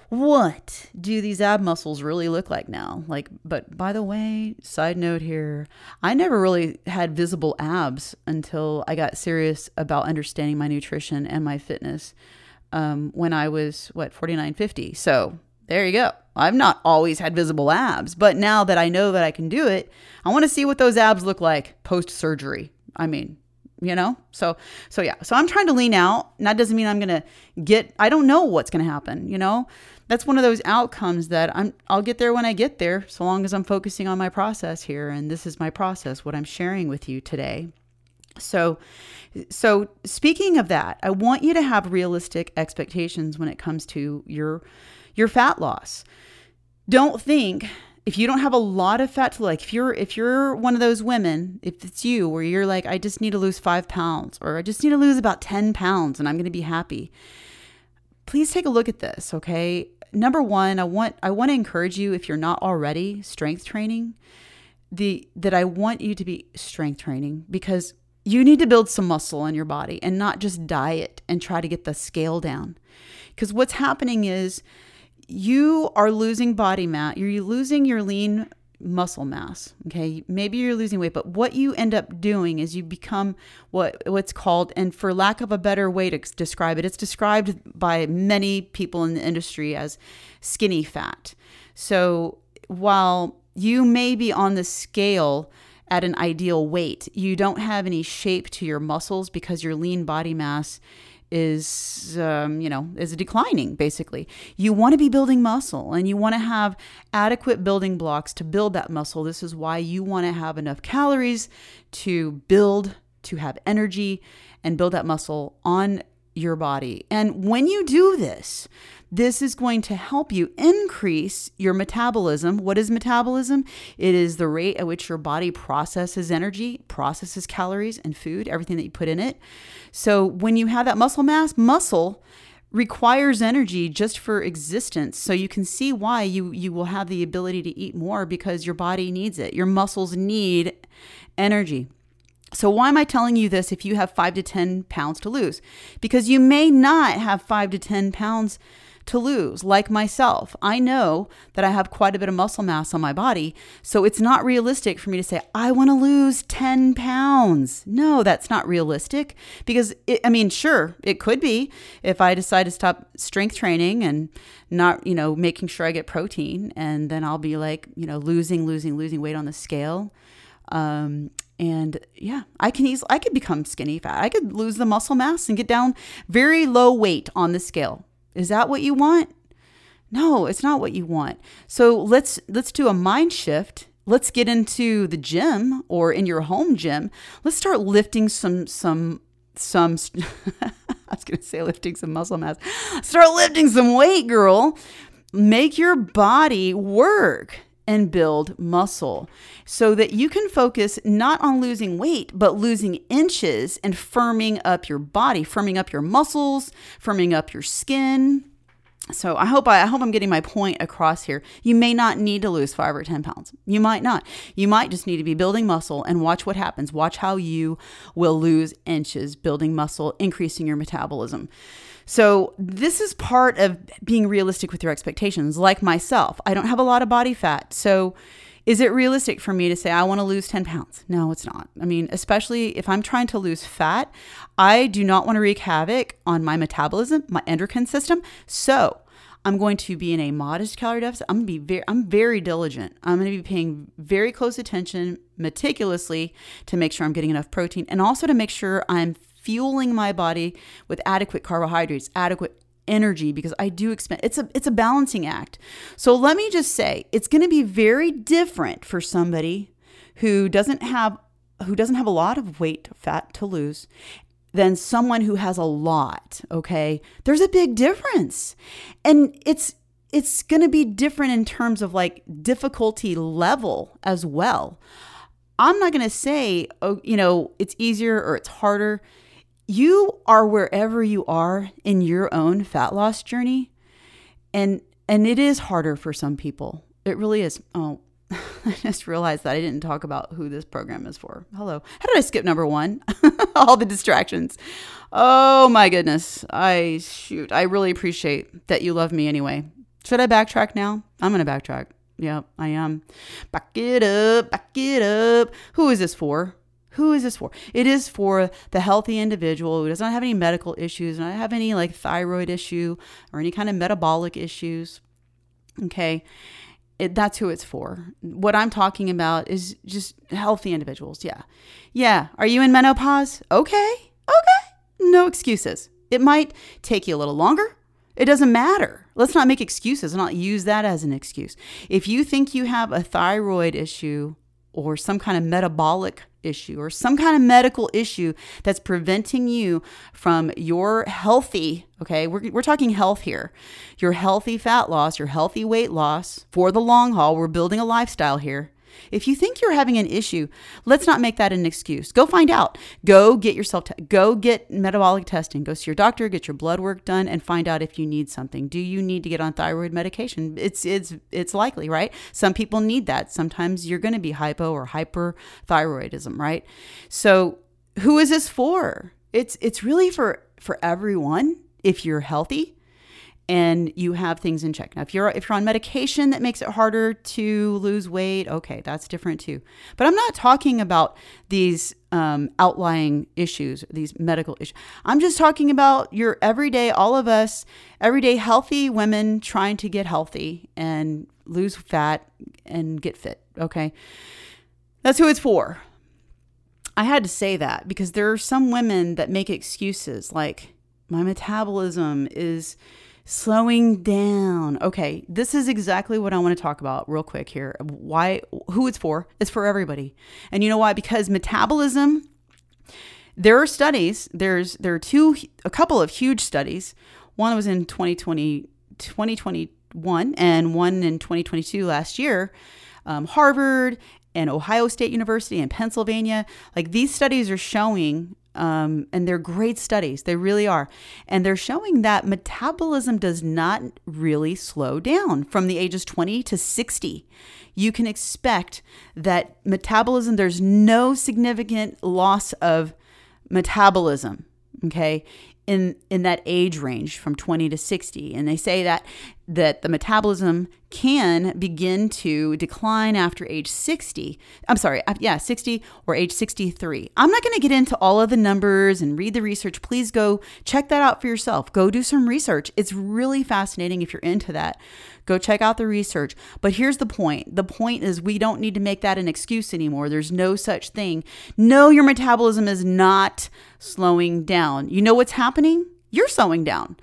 What do these ab muscles really look like now? Like, but by the way, side note here, I never really had visible abs until I got serious about understanding my nutrition and my fitness um, when I was, what, forty-nine, fifty. So there you go. I've not always had visible abs, but now that I know that I can do it, I want to see what those abs look like post-surgery. I mean, you know, so, so yeah, so I'm trying to lean out, and that doesn't mean I'm going to get, I don't know what's going to happen. You know, that's one of those outcomes that I'm, I'll get there when I get there, so long as I'm focusing on my process here. And this is my process, what I'm sharing with you today. So, so speaking of that, I want you to have realistic expectations when it comes to your, your fat loss. Don't think if you don't have a lot of fat to like, if you're, if you're one of those women, if it's you where you're like, I just need to lose five pounds or I just need to lose about ten pounds and I'm going to be happy. Please take a look at this. Okay. Number one, I want, I want to encourage you, if you're not already strength training, the, that I want you to be strength training, because you need to build some muscle in your body and not just diet and try to get the scale down. Because what's happening is, you are losing body mass. You're losing your lean muscle mass. Okay. Maybe you're losing weight, but what you end up doing is you become what what's called, and for lack of a better way to describe it, it's described by many people in the industry as skinny fat. So while you may be on the scale at an ideal weight, you don't have any shape to your muscles because your lean body mass is, um, you know, is declining. Basically, you want to be building muscle and you want to have adequate building blocks to build that muscle. This is why you want to have enough calories to build, to have energy and build that muscle on your body. And when you do this, this is going to help you increase your metabolism. What is metabolism? It is the rate at which your body processes energy, processes calories and food, everything that you put in it. So when you have that muscle mass, muscle requires energy just for existence. So you can see why you, you will have the ability to eat more, because your body needs it. Your muscles need energy. So why am I telling you this if you have five to ten pounds to lose? Because you may not have five to ten pounds to lose, like myself. I know that I have quite a bit of muscle mass on my body, so it's not realistic for me to say, I want to lose ten pounds. No, that's not realistic because, it, I mean, sure, it could be if I decide to stop strength training and not, you know, making sure I get protein, and then I'll be like, you know, losing, losing, losing weight on the scale. Um, and yeah, I can easily, I could become skinny fat. I could lose the muscle mass and get down very low weight on the scale. Is that what you want? No, it's not what you want. So let's, let's do a mind shift. Let's get into the gym or in your home gym. Let's start lifting some, some, some, I was going to say lifting some muscle mass, start lifting some weight, girl, make your body work and build muscle so that you can focus not on losing weight, but losing inches and firming up your body, firming up your muscles, firming up your skin. So I hope I, I hope I'm getting my point across here. You may not need to lose five or ten pounds. You might not. You might just need to be building muscle and watch what happens. Watch how you will lose inches, building muscle, increasing your metabolism. So this is part of being realistic with your expectations. Like myself, I don't have a lot of body fat. So is it realistic for me to say I want to lose ten pounds? No, it's not. I mean, especially if I'm trying to lose fat, I do not want to wreak havoc on my metabolism, my endocrine system. So I'm going to be in a modest calorie deficit. I'm going to be very, I'm very diligent. I'm going to be paying very close attention, meticulously, to make sure I'm getting enough protein and also to make sure I'm fueling my body with adequate carbohydrates, adequate energy, because I do expend, it's a, it's a balancing act. So let me just say, it's going to be very different for somebody who doesn't have, who doesn't have a lot of weight, fat to lose than someone who has a lot. Okay. There's a big difference, and it's, it's going to be different in terms of like difficulty level as well. I'm not going to say, oh, you know, it's easier or it's harder. You are wherever you are in your own fat loss journey. And and it is harder for some people. It really is. Oh, I just realized that I didn't talk about who this program is for. Hello. How did I skip number one? All the distractions. Oh, my goodness. I shoot. I really appreciate that you love me anyway. Should I backtrack now? I'm going to backtrack. Yep, I am. Back it up, back it up. Who is this for? Who is this for? It is for the healthy individual who does not have any medical issues, and not have any like thyroid issue or any kind of metabolic issues. Okay, it, that's who it's for. What I'm talking about is just healthy individuals. Yeah, yeah. Are you in menopause? Okay, okay. No excuses. It might take you a little longer. It doesn't matter. Let's not make excuses and not use that as an excuse. If you think you have a thyroid issue or some kind of metabolic issue or some kind of medical issue that's preventing you from your healthy, okay, we're we're talking health here, your healthy fat loss, your healthy weight loss for the long haul, we're building a lifestyle here. If you think you're having an issue, let's not make that an excuse. Go find out. Go get yourself, te- go get metabolic testing. Go see your doctor, get your blood work done, and find out if you need something. Do you need to get on thyroid medication? It's it's it's likely, right? Some people need that. Sometimes you're going to be hypo or hyperthyroidism, right? So who is this for? It's it's really for, for everyone if you're healthy and you have things in check. Now, if you're if you're on medication that makes it harder to lose weight, okay, that's different too. But I'm not talking about these um, outlying issues, these medical issues. I'm just talking about your everyday, all of us, everyday healthy women trying to get healthy and lose fat and get fit, okay? That's who it's for. I had to say that because there are some women that make excuses like, my metabolism is slowing down. Okay, this is exactly what I want to talk about real quick here. Why, who it's for, it's for everybody. And you know why? Because metabolism, there are studies, there's, there are two, a couple of huge studies. One was in twenty twenty, twenty twenty-one and one in twenty twenty-two last year, um, Harvard and Ohio State University and Pennsylvania. Like these studies are showing Um, and they're great studies. They really are. And they're showing that metabolism does not really slow down from the ages twenty to sixty. You can expect that metabolism, there's no significant loss of metabolism. Okay. in in that age range from twenty to sixty. And they say that that the metabolism can begin to decline after age sixty. I'm sorry, yeah, sixty or age sixty-three. I'm not going to get into all of the numbers and read the research. Please go check that out for yourself. Go do some research. It's really fascinating if you're into that. Go check out the research. But here's the point. The point is we don't need to make that an excuse anymore. There's no such thing. No, your metabolism is not slowing down. You know what's happening? You're slowing down.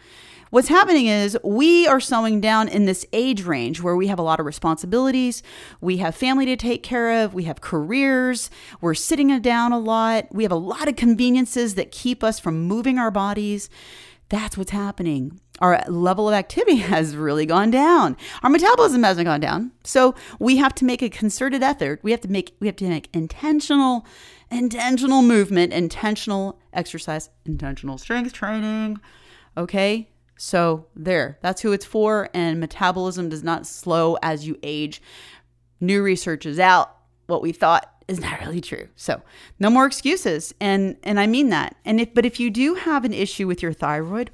What's happening is we are slowing down in this age range where we have a lot of responsibilities, we have family to take care of, we have careers, we're sitting down a lot, we have a lot of conveniences that keep us from moving our bodies. That's what's happening. Our level of activity has really gone down. Our metabolism hasn't gone down. So we have to make a concerted effort. We have to make we have to make intentional, intentional movement, intentional exercise, intentional strength training. Okay? So there, that's who it's for. And metabolism does not slow as you age. New research is out. What we thought is not really true. So no more excuses. And and I mean that. And if but if you do have an issue with your thyroid,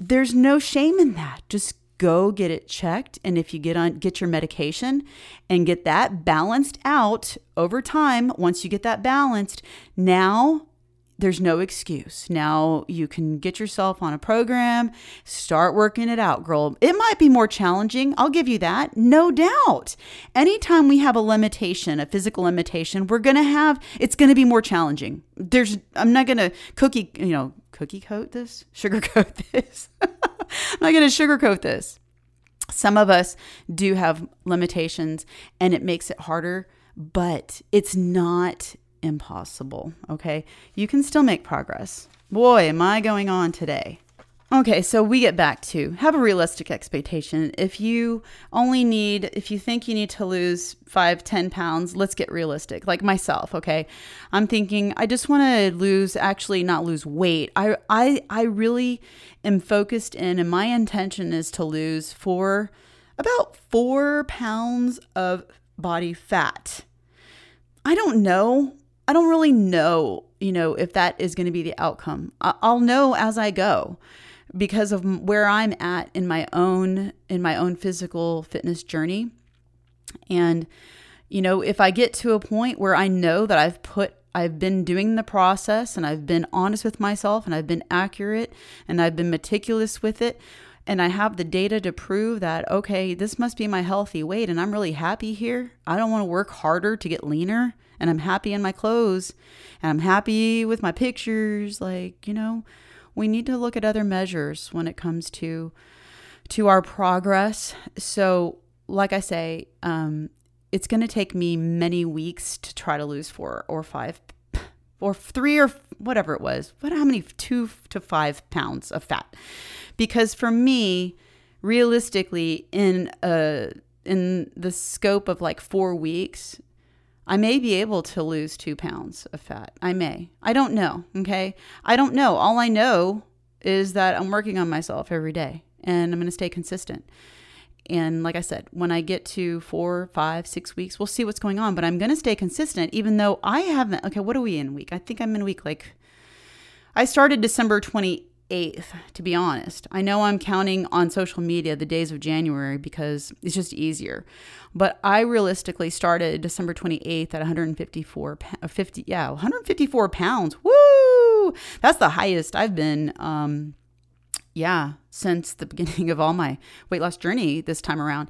there's no shame in that. Just go get it checked. And if you get on, get your medication and get that balanced out over time, once you get that balanced, now there's no excuse. Now you can get yourself on a program, start working it out, girl. It might be more challenging. I'll give you that. No doubt. Anytime we have a limitation, a physical limitation, we're going to have, it's going to be more challenging. There's, I'm not going to cookie, you know, cookie coat this, sugarcoat this. I'm not going to sugarcoat this. Some of us do have limitations and it makes it harder, but it's not impossible. Okay. You can still make progress. Boy, am I going on today. Okay. So we get back to have a realistic expectation. If you only need, if you think you need to lose five, ten pounds, let's get realistic. Like myself. Okay. I'm thinking, I just want to lose, actually not lose weight. I, I, I really am focused in, and my intention is to lose four, about four pounds of body fat. I don't know. I don't really know, you know, if that is going to be the outcome. I'll know as I go because of where I'm at in my own, in my own physical fitness journey. And, you know, if I get to a point where I know that I've put, I've been doing the process and I've been honest with myself and I've been accurate and I've been meticulous with it, and I have the data to prove that, okay, this must be my healthy weight and I'm really happy here. I don't want to work harder to get leaner, and I'm happy in my clothes and I'm happy with my pictures. Like, you know, we need to look at other measures when it comes to to our progress. So like I say, um, it's going to take me many weeks to try to lose four or five or three or whatever it was, what, how many, two to five pounds of fat. Because for me, realistically, in a, in the scope of like four weeks, I may be able to lose two pounds of fat. I may. I don't know. Okay. I don't know. All I know is that I'm working on myself every day and I'm going to stay consistent. And like I said, when I get to four, five, six weeks, we'll see what's going on, but I'm going to stay consistent even though I haven't. Okay. What are we in week? I think I'm in week, like I started December twenty-eighth, to be honest. I know I'm counting on social media the days of January because it's just easier. But I realistically started December twenty-eighth at one hundred fifty-four, fifty, yeah, one hundred fifty-four pounds. Woo! That's the highest I've been, um, yeah, since the beginning of all my weight loss journey this time around.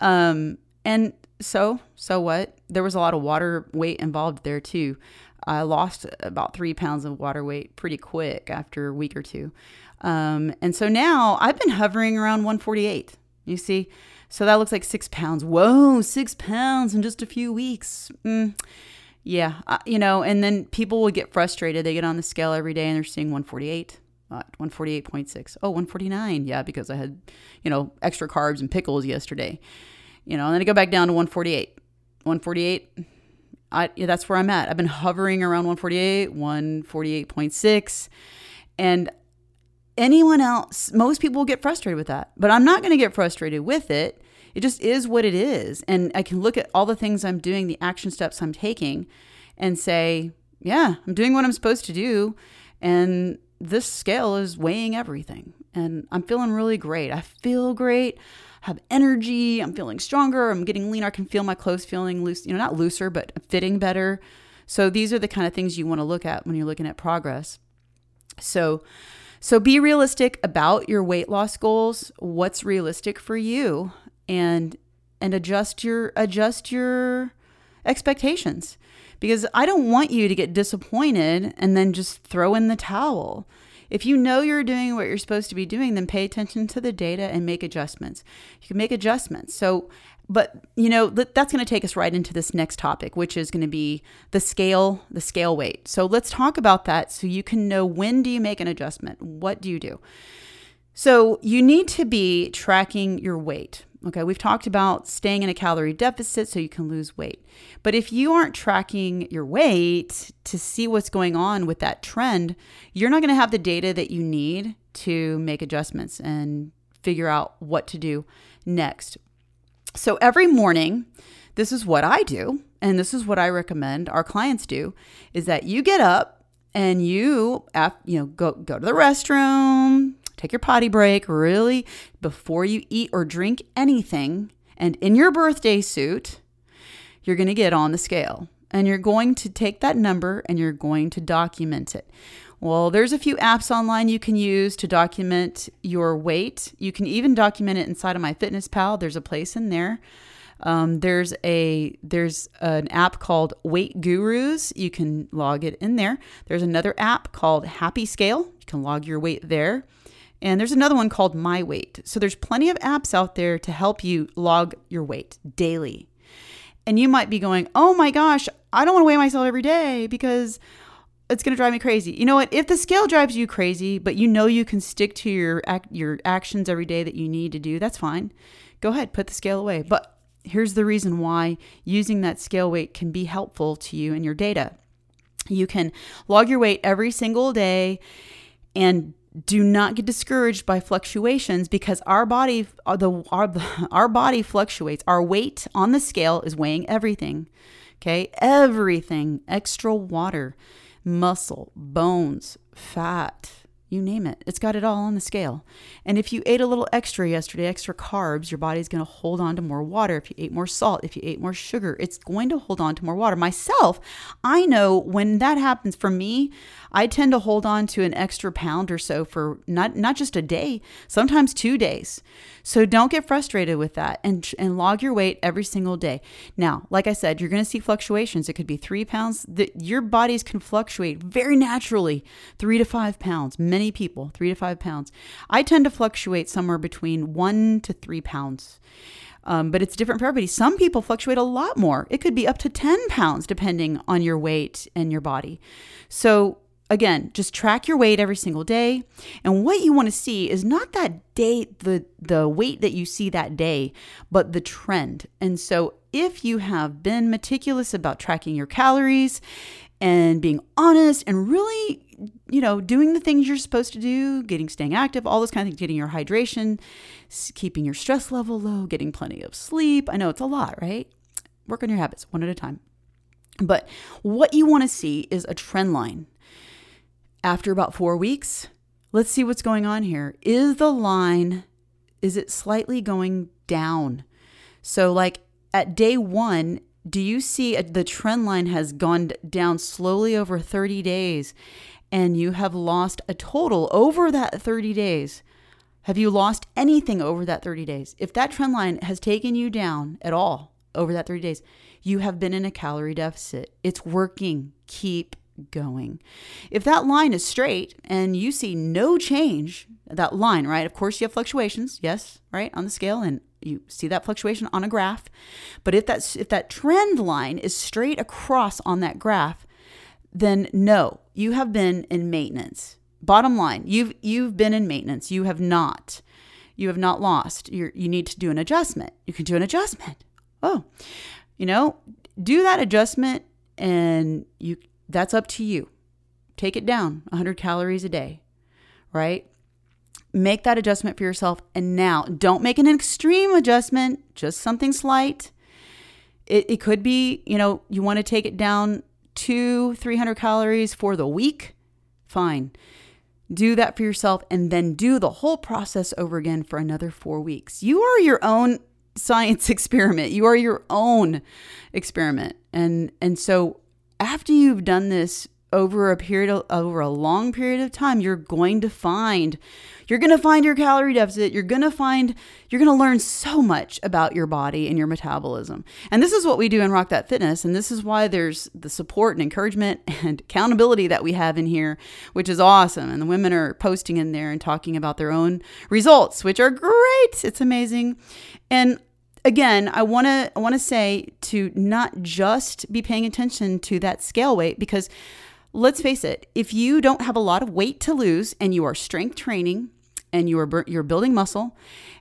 Um, and so, so what? There was a lot of water weight involved there too. I lost about three pounds of water weight pretty quick after a week or two. Um, and so now I've been hovering around one forty-eight, you see? So that looks like six pounds. Whoa, six pounds in just a few weeks. Mm, yeah, uh, you know, and then people will get frustrated. They get on the scale every day and they're seeing one forty-eight, uh, one forty-eight point six. Oh, one forty-nine. Yeah, because I had, you know, extra carbs and pickles yesterday. You know, and then I go back down to one forty-eight. one forty-eight. I, yeah, that's where I'm at. I've been hovering around one forty-eight, one forty-eight point six. And anyone else, most people get frustrated with that, but I'm not going to get frustrated with it. It just is what it is. And I can look at all the things I'm doing, the action steps I'm taking, and say, yeah, I'm doing what I'm supposed to do. And this scale is weighing everything and I'm feeling really great. I feel great, have energy, I'm feeling stronger, I'm getting leaner, I can feel my clothes feeling loose, you know, not looser, but fitting better. So these are the kind of things you want to look at when you're looking at progress. So, so be realistic about your weight loss goals, what's realistic for you, and and adjust your adjust your expectations. Because I don't want you to get disappointed and then just throw in the towel. If you know you're doing what you're supposed to be doing, then pay attention to the data and make adjustments. You can make adjustments. So, but you know, that's going to take us right into this next topic, which is going to be the scale, the scale weight. So let's talk about that so you can know, when do you make an adjustment? What do you do? So you need to be tracking your weight. Okay, we've talked about staying in a calorie deficit so you can lose weight. But if you aren't tracking your weight to see what's going on with that trend, you're not going to have the data that you need to make adjustments and figure out what to do next. So every morning, this is what I do, and this is what I recommend our clients do, is that you get up and you, you know, go, go to the restroom, take your potty break, really, before you eat or drink anything. And in your birthday suit, you're going to get on the scale. And you're going to take that number and you're going to document it. Well, there's a few apps online you can use to document your weight. You can even document it inside of MyFitnessPal. There's a place in there. Um, there's a there's an app called Weight Gurus. You can log it in there. There's another app called Happy Scale. You can log your weight there. And there's another one called My Weight. So there's plenty of apps out there to help you log your weight daily. And you might be going, oh my gosh, I don't want to weigh myself every day because it's going to drive me crazy. You know what? If the scale drives you crazy, but you know you can stick to your your actions every day that you need to do, that's fine. Go ahead, put the scale away. But here's the reason why using that scale weight can be helpful to you and your data. You can log your weight every single day, and do not get discouraged by fluctuations, because our body, the our, our body fluctuates. Our weight on the scale is weighing everything, okay? Everything, extra water, muscle, bones, fat, you name it. It's got it all on the scale. And if you ate a little extra yesterday, extra carbs, your body's going to hold on to more water. If you ate more salt, if you ate more sugar, it's going to hold on to more water. Myself, I know when that happens for me, I tend to hold on to an extra pound or so for not not just a day, sometimes two days. So don't get frustrated with that, and and log your weight every single day. Now, like I said, you're going to see fluctuations. It could be three pounds. The, your bodies can fluctuate very naturally, three to five pounds. Many people, three to five pounds. I tend to fluctuate somewhere between one to three pounds. Um, but it's different for everybody. Some people fluctuate a lot more. It could be up to ten pounds depending on your weight and your body. So again, just track your weight every single day. And what you want to see is not that day, the, the weight that you see that day, but the trend. And so if you have been meticulous about tracking your calories and being honest and really, you know, doing the things you're supposed to do, getting, staying active, all those kind of things, getting your hydration, keeping your stress level low, getting plenty of sleep. I know it's a lot, right? Work on your habits one at a time. But what you want to see is a trend line. After about four weeks, let's see what's going on here. Is the line, is it slightly going down? So like at day one, do you see a, the trend line has gone down slowly over thirty days, and you have lost a total over that thirty days? Have you lost anything over that thirty days? If that trend line has taken you down at all over that thirty days, you have been in a calorie deficit. It's working. Keep going. If that line is straight and you see no change, that line, right? Of course you have fluctuations, yes, right, on the scale, and you see that fluctuation on a graph. But if that, if that trend line is straight across on that graph, then no, you have been in maintenance. Bottom line, you've you've been in maintenance. You have not, you have not lost. You're, you need to do an adjustment. You can do an adjustment. Oh, you know, do that adjustment, and you, that's up to you. Take it down one hundred calories a day, right? Make that adjustment for yourself. And now don't make an extreme adjustment, just something slight. It, it could be, you know, you want to take it down to three hundred calories for the week. Fine. Do that for yourself and then do the whole process over again for another four weeks. You are your own science experiment. You are your own experiment. And and so after you've done this over a period of, over a long period of time, you're going to find you're going to find your calorie deficit. You're going to find you're going to learn so much about your body and your metabolism. And this is what we do in Rock That Fitness, and this is why there's the support and encouragement and accountability that we have in here, which is awesome. And the women are posting in there and talking about their own results, which are great. It's amazing. And again, I want to I want to say to not just be paying attention to that scale weight, because let's face it, if you don't have a lot of weight to lose and you are strength training and you are you're building muscle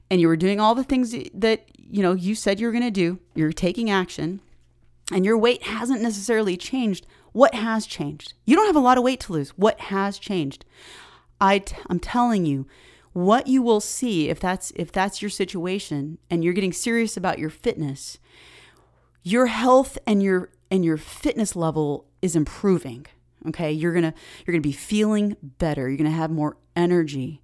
and you are doing all the things that, you know, you said you were going to do, you're taking action and your weight hasn't necessarily changed, what has changed? You don't have a lot of weight to lose. What has changed? I t- I'm telling you, what you will see if that's if that's your situation and you're getting serious about your fitness, your health and your and your fitness level is improving. Okay, you're gonna you're gonna be feeling better. You're gonna have more energy,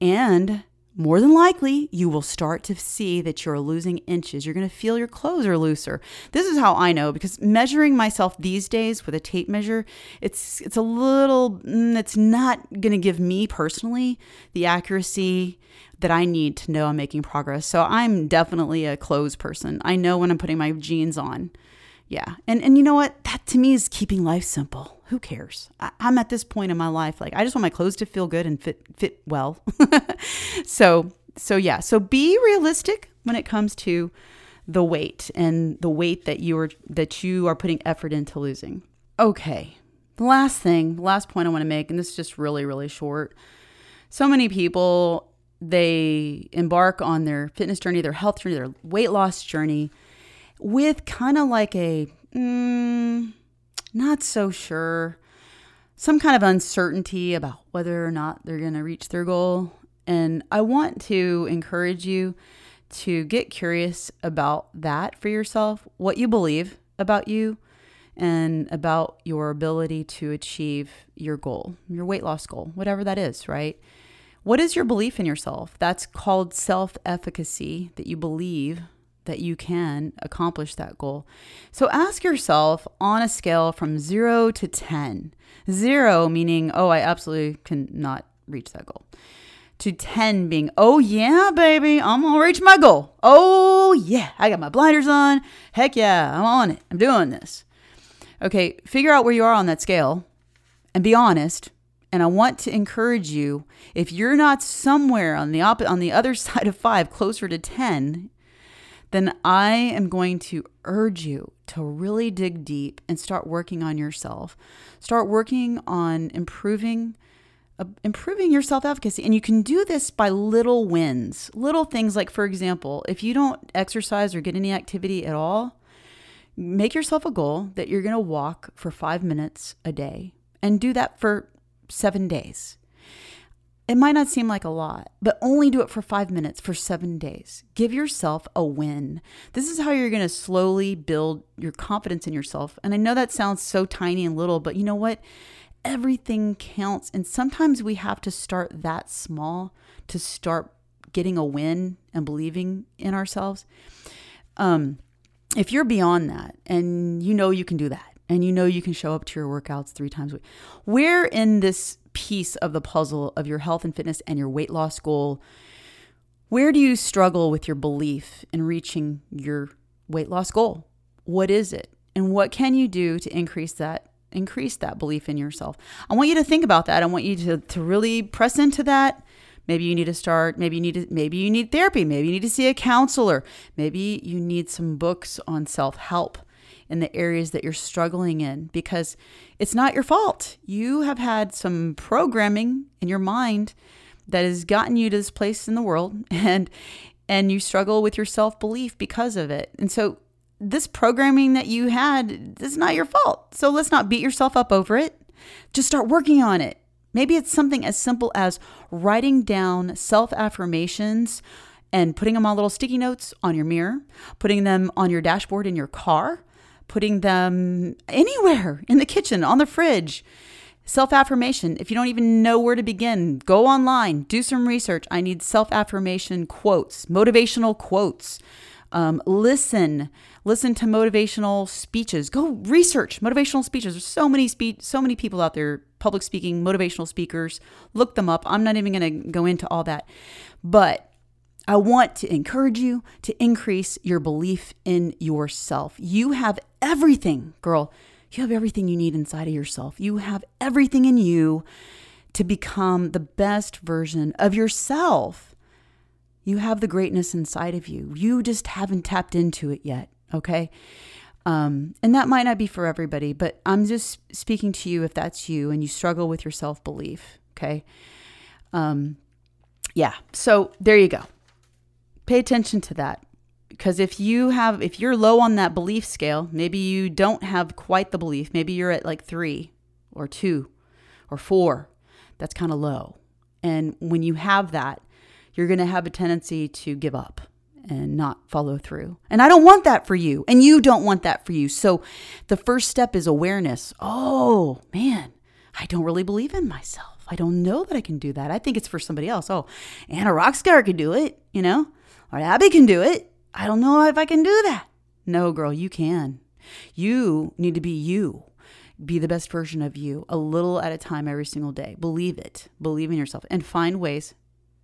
and more than likely, you will start to see that you're losing inches. You're gonna feel your clothes are looser. This is how I know, because measuring myself these days with a tape measure, it's it's a little, it's not gonna give me personally the accuracy that I need to know I'm making progress. So I'm definitely a clothes person. I know when I'm putting my jeans on. Yeah, and and you know what? That to me is keeping life simple. Who cares? I, I'm at this point in my life, like I just want my clothes to feel good and fit fit well. so so yeah, so be realistic when it comes to the weight and the weight that you are that you are putting effort into losing. Okay, the last thing, the last point I want to make, and this is just really really short. So many people, they embark on their fitness journey, their health journey, their weight loss journey, with kind of like a mm, not so sure, some kind of uncertainty about whether or not they're going to reach their goal. And I want to encourage you to get curious about that for yourself, what you believe about you and about your ability to achieve your goal, your weight loss goal, whatever that is, right? What is your belief in yourself? That's called self-efficacy, that you believe that you can accomplish that goal. So ask yourself on a scale from zero to ten. Zero meaning, oh, I absolutely cannot reach that goal. To ten being, oh yeah, baby, I'm gonna reach my goal. Oh yeah, I got my blinders on. Heck yeah, I'm on it. I'm doing this. Okay, figure out where you are on that scale and be honest. And I want to encourage you, if you're not somewhere on the op- on the other side of five, closer to ten, then I am going to urge you to really dig deep and start working on yourself. Start working on improving uh, improving your self-efficacy. And you can do this by little wins, little things like, for example, if you don't exercise or get any activity at all, make yourself a goal that you're going to walk for five minutes a day and do that for seven days. It might not seem like a lot, but only do it for five minutes for seven days. Give yourself a win. This is how you're going to slowly build your confidence in yourself. And I know that sounds so tiny and little, but you know what? Everything counts. And sometimes we have to start that small to start getting a win and believing in ourselves. Um, if you're beyond that and you know you can do that and you know you can show up to your workouts three times a week, we're in this piece of the puzzle of your health and fitness and your weight loss goal. Where do you struggle with your belief in reaching your weight loss goal? What is it? And what can you do to increase that increase that belief in yourself? I want you to think about that. I want you to, to really press into that. Maybe you need to start, maybe you need to, maybe you need therapy, maybe you need to see a counselor, maybe you need some books on self-help in the areas that you're struggling in, because it's not your fault. You have had some programming in your mind that has gotten you to this place in the world, and and you struggle with your self-belief because of it. And so this programming that you had, this is not your fault. So let's not beat yourself up over it. Just start working on it. Maybe it's something as simple as writing down self-affirmations and putting them on little sticky notes on your mirror, putting them on your dashboard in your car, putting them anywhere, in the kitchen, on the fridge, Self-affirmation. If you don't even know where to begin, go online, do some research. I need self-affirmation quotes, motivational quotes. Um, listen, listen to motivational speeches. Go research motivational speeches. There's so many spe- so many people out there, public speaking, motivational speakers. Look them up. I'm not even going to go into all that, but I want to encourage you to increase your belief in yourself. You have everything, girl. You have everything you need inside of yourself. You have everything in you to become the best version of yourself. You have the greatness inside of you. You just haven't tapped into it yet, okay? Um, and that might not be for everybody, but I'm just speaking to you if that's you and you struggle with your self-belief, okay? Um, yeah, so there you go. Pay attention to that. Because if you have, if you're low on that belief scale, maybe you don't have quite the belief. Maybe you're at like three or two or four. That's kind of low. And when you have that, you're going to have a tendency to give up and not follow through. And I don't want that for you. And you don't want that for you. So the first step is awareness. Oh, man, I don't really believe in myself. I don't know that I can do that. I think it's for somebody else. Oh, Anna Rockstar can do it, you know, or Abby can do it. I don't know if I can do that. No, girl, you can. You need to be you. Be the best version of you a little at a time every single day. Believe it. Believe in yourself and find ways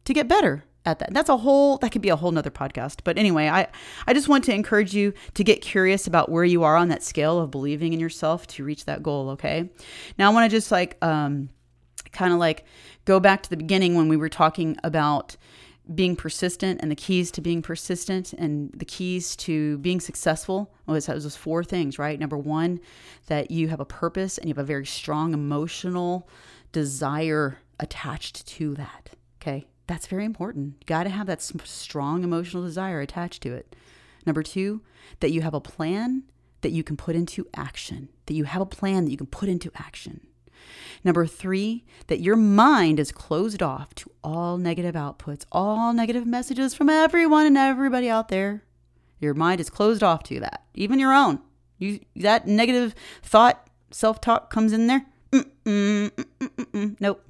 to get better at that. That's a whole, that could be a whole nother podcast. But anyway, I, I just want to encourage you to get curious about where you are on that scale of believing in yourself to reach that goal, okay? Now I want to just like, um, kind of like go back to the beginning when we were talking about being persistent and the keys to being persistent and the keys to being successful. Oh, it was those four things, right? Number one, that you have a purpose and you have a very strong emotional desire attached to that. Okay. That's very important. You got to have that strong emotional desire attached to it. Number two, that you have a plan that you can put into action, that you have a plan that you can put into action. Number three, that your mind is closed off to all negative outputs, all negative messages from everyone and everybody out there. Your mind is closed off to that, even your own. You, that negative thought, self-talk comes in there. Mm-mm, mm-mm, mm-mm, nope.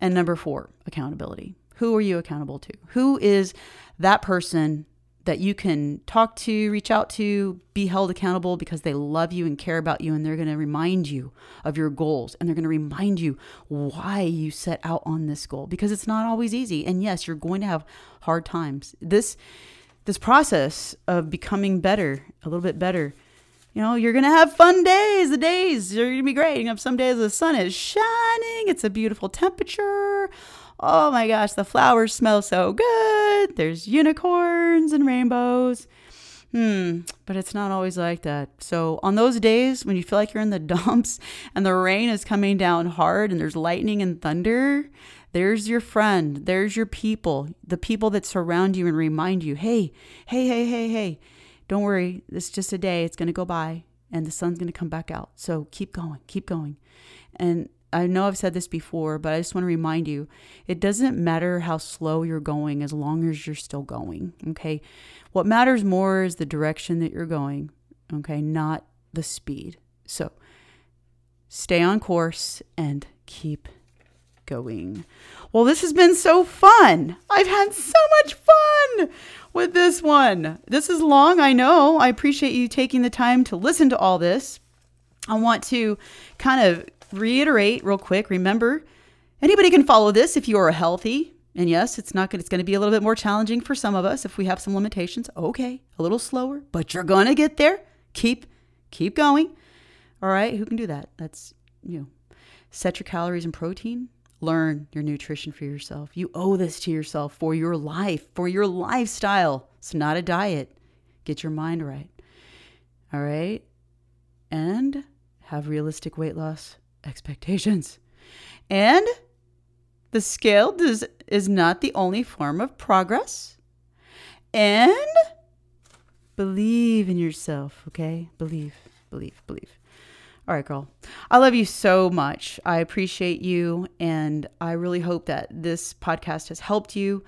And number four, accountability. Who are you accountable to? Who is that person that you can talk to, reach out to, be held accountable because they love you and care about you and they're going to remind you of your goals and they're going to remind you why you set out on this goal because it's not always easy. And yes, you're going to have hard times. This this process of becoming better, a little bit better, you know, you're going to have fun days. The days are going to be great. You're going to have some days the sun is shining. It's a beautiful temperature. Oh my gosh, the flowers smell so good. There's unicorns and rainbows. Hmm, but it's not always like that. So on those days when you feel like you're in the dumps and the rain is coming down hard and there's lightning and thunder, there's your friend, there's your people, the people that surround you and remind you, hey, hey, hey, hey, hey, don't worry. It's just a day. It's going to go by and the sun's going to come back out. So keep going, keep going. And I know I've said this before, but I just want to remind you, it doesn't matter how slow you're going as long as you're still going, okay? What matters more is the direction that you're going, okay, not the speed. So stay on course and keep going. Well, this has been so fun. I've had so much fun with this one. This is long, I know. I appreciate you taking the time to listen to all this. I want to kind of reiterate real quick. Remember, anybody can follow this if you are healthy. And yes, it's not good. It's going to be a little bit more challenging for some of us if we have some limitations. Okay, a little slower, but you're going to get there. Keep, keep going. All right, who can do that? That's you. Set your calories and protein. Learn your nutrition for yourself. You owe this to yourself for your life, for your lifestyle. It's not a diet. Get your mind right. All right, and have realistic weight loss expectations. And the scale does, is not the only form of progress. And believe in yourself, okay? Believe, believe, believe. All right, girl. I love you so much. I appreciate you. And I really hope that this podcast has helped you.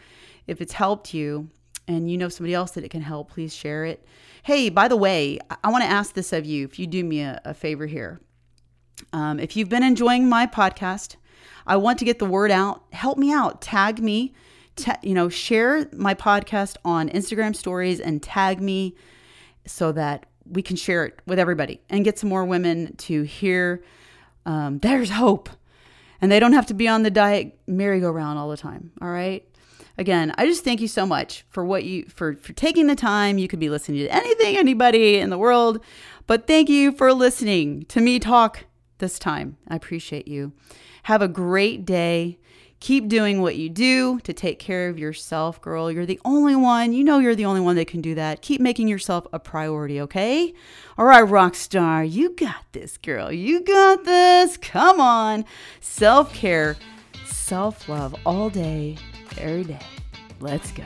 If it's helped you and you know somebody else that it can help, please share it. Hey, by the way, I, I want to ask this of you if you do me a, a favor here. Um, if you've been enjoying my podcast, I want to get the word out. Help me out. Tag me. Ta- you know, share my podcast on Instagram stories and tag me so that we can share it with everybody and get some more women to hear um, there's hope. And they don't have to be on the diet merry-go-round all the time. All right. Again, I just thank you so much for what you for, for taking the time. You could be listening to anything, anybody in the world, but thank you for listening to me talk this time. I appreciate you. Have a great day. Keep doing what you do to take care of yourself, girl. You're the only one. You know you're the only one that can do that. Keep making yourself a priority, okay? All right, rock star, you got this, girl. You got this. Come on. Self-care, self-love all day, every day. Let's go.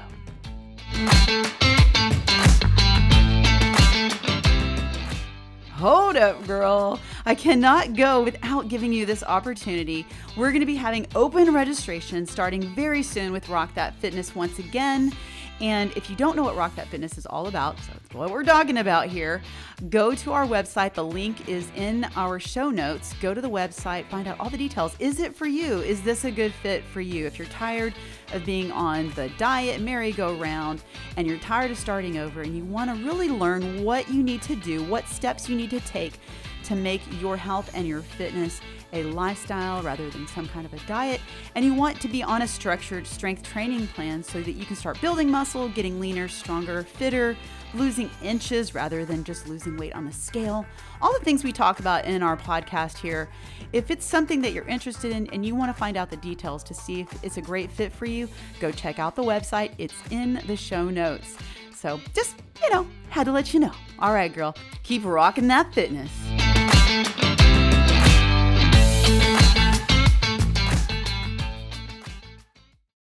Hold up, girl. I cannot go without giving you this opportunity. We're going to be having open registration starting very soon with Rock That Fitness once again. And if you don't know what Rock That Fitness is all about, so that's what we're talking about here, go to our website. The link is in our show notes. Go to the website, find out all the details. Is it for you? Is this a good fit for you? If you're tired of being on the diet merry-go-round and you're tired of starting over and you want to really learn what you need to do, what steps you need to take to make your health and your fitness a lifestyle rather than some kind of a diet, and you want to be on a structured strength training plan so that you can start building muscle, getting leaner, stronger, fitter, losing inches rather than just losing weight on the scale, all the things we talk about in our podcast here. If it's something that you're interested in and you want to find out the details to see if it's a great fit for you, go check out the website. It's in the show notes. So just, you know, had to let you know. All right, girl, keep rocking that fitness.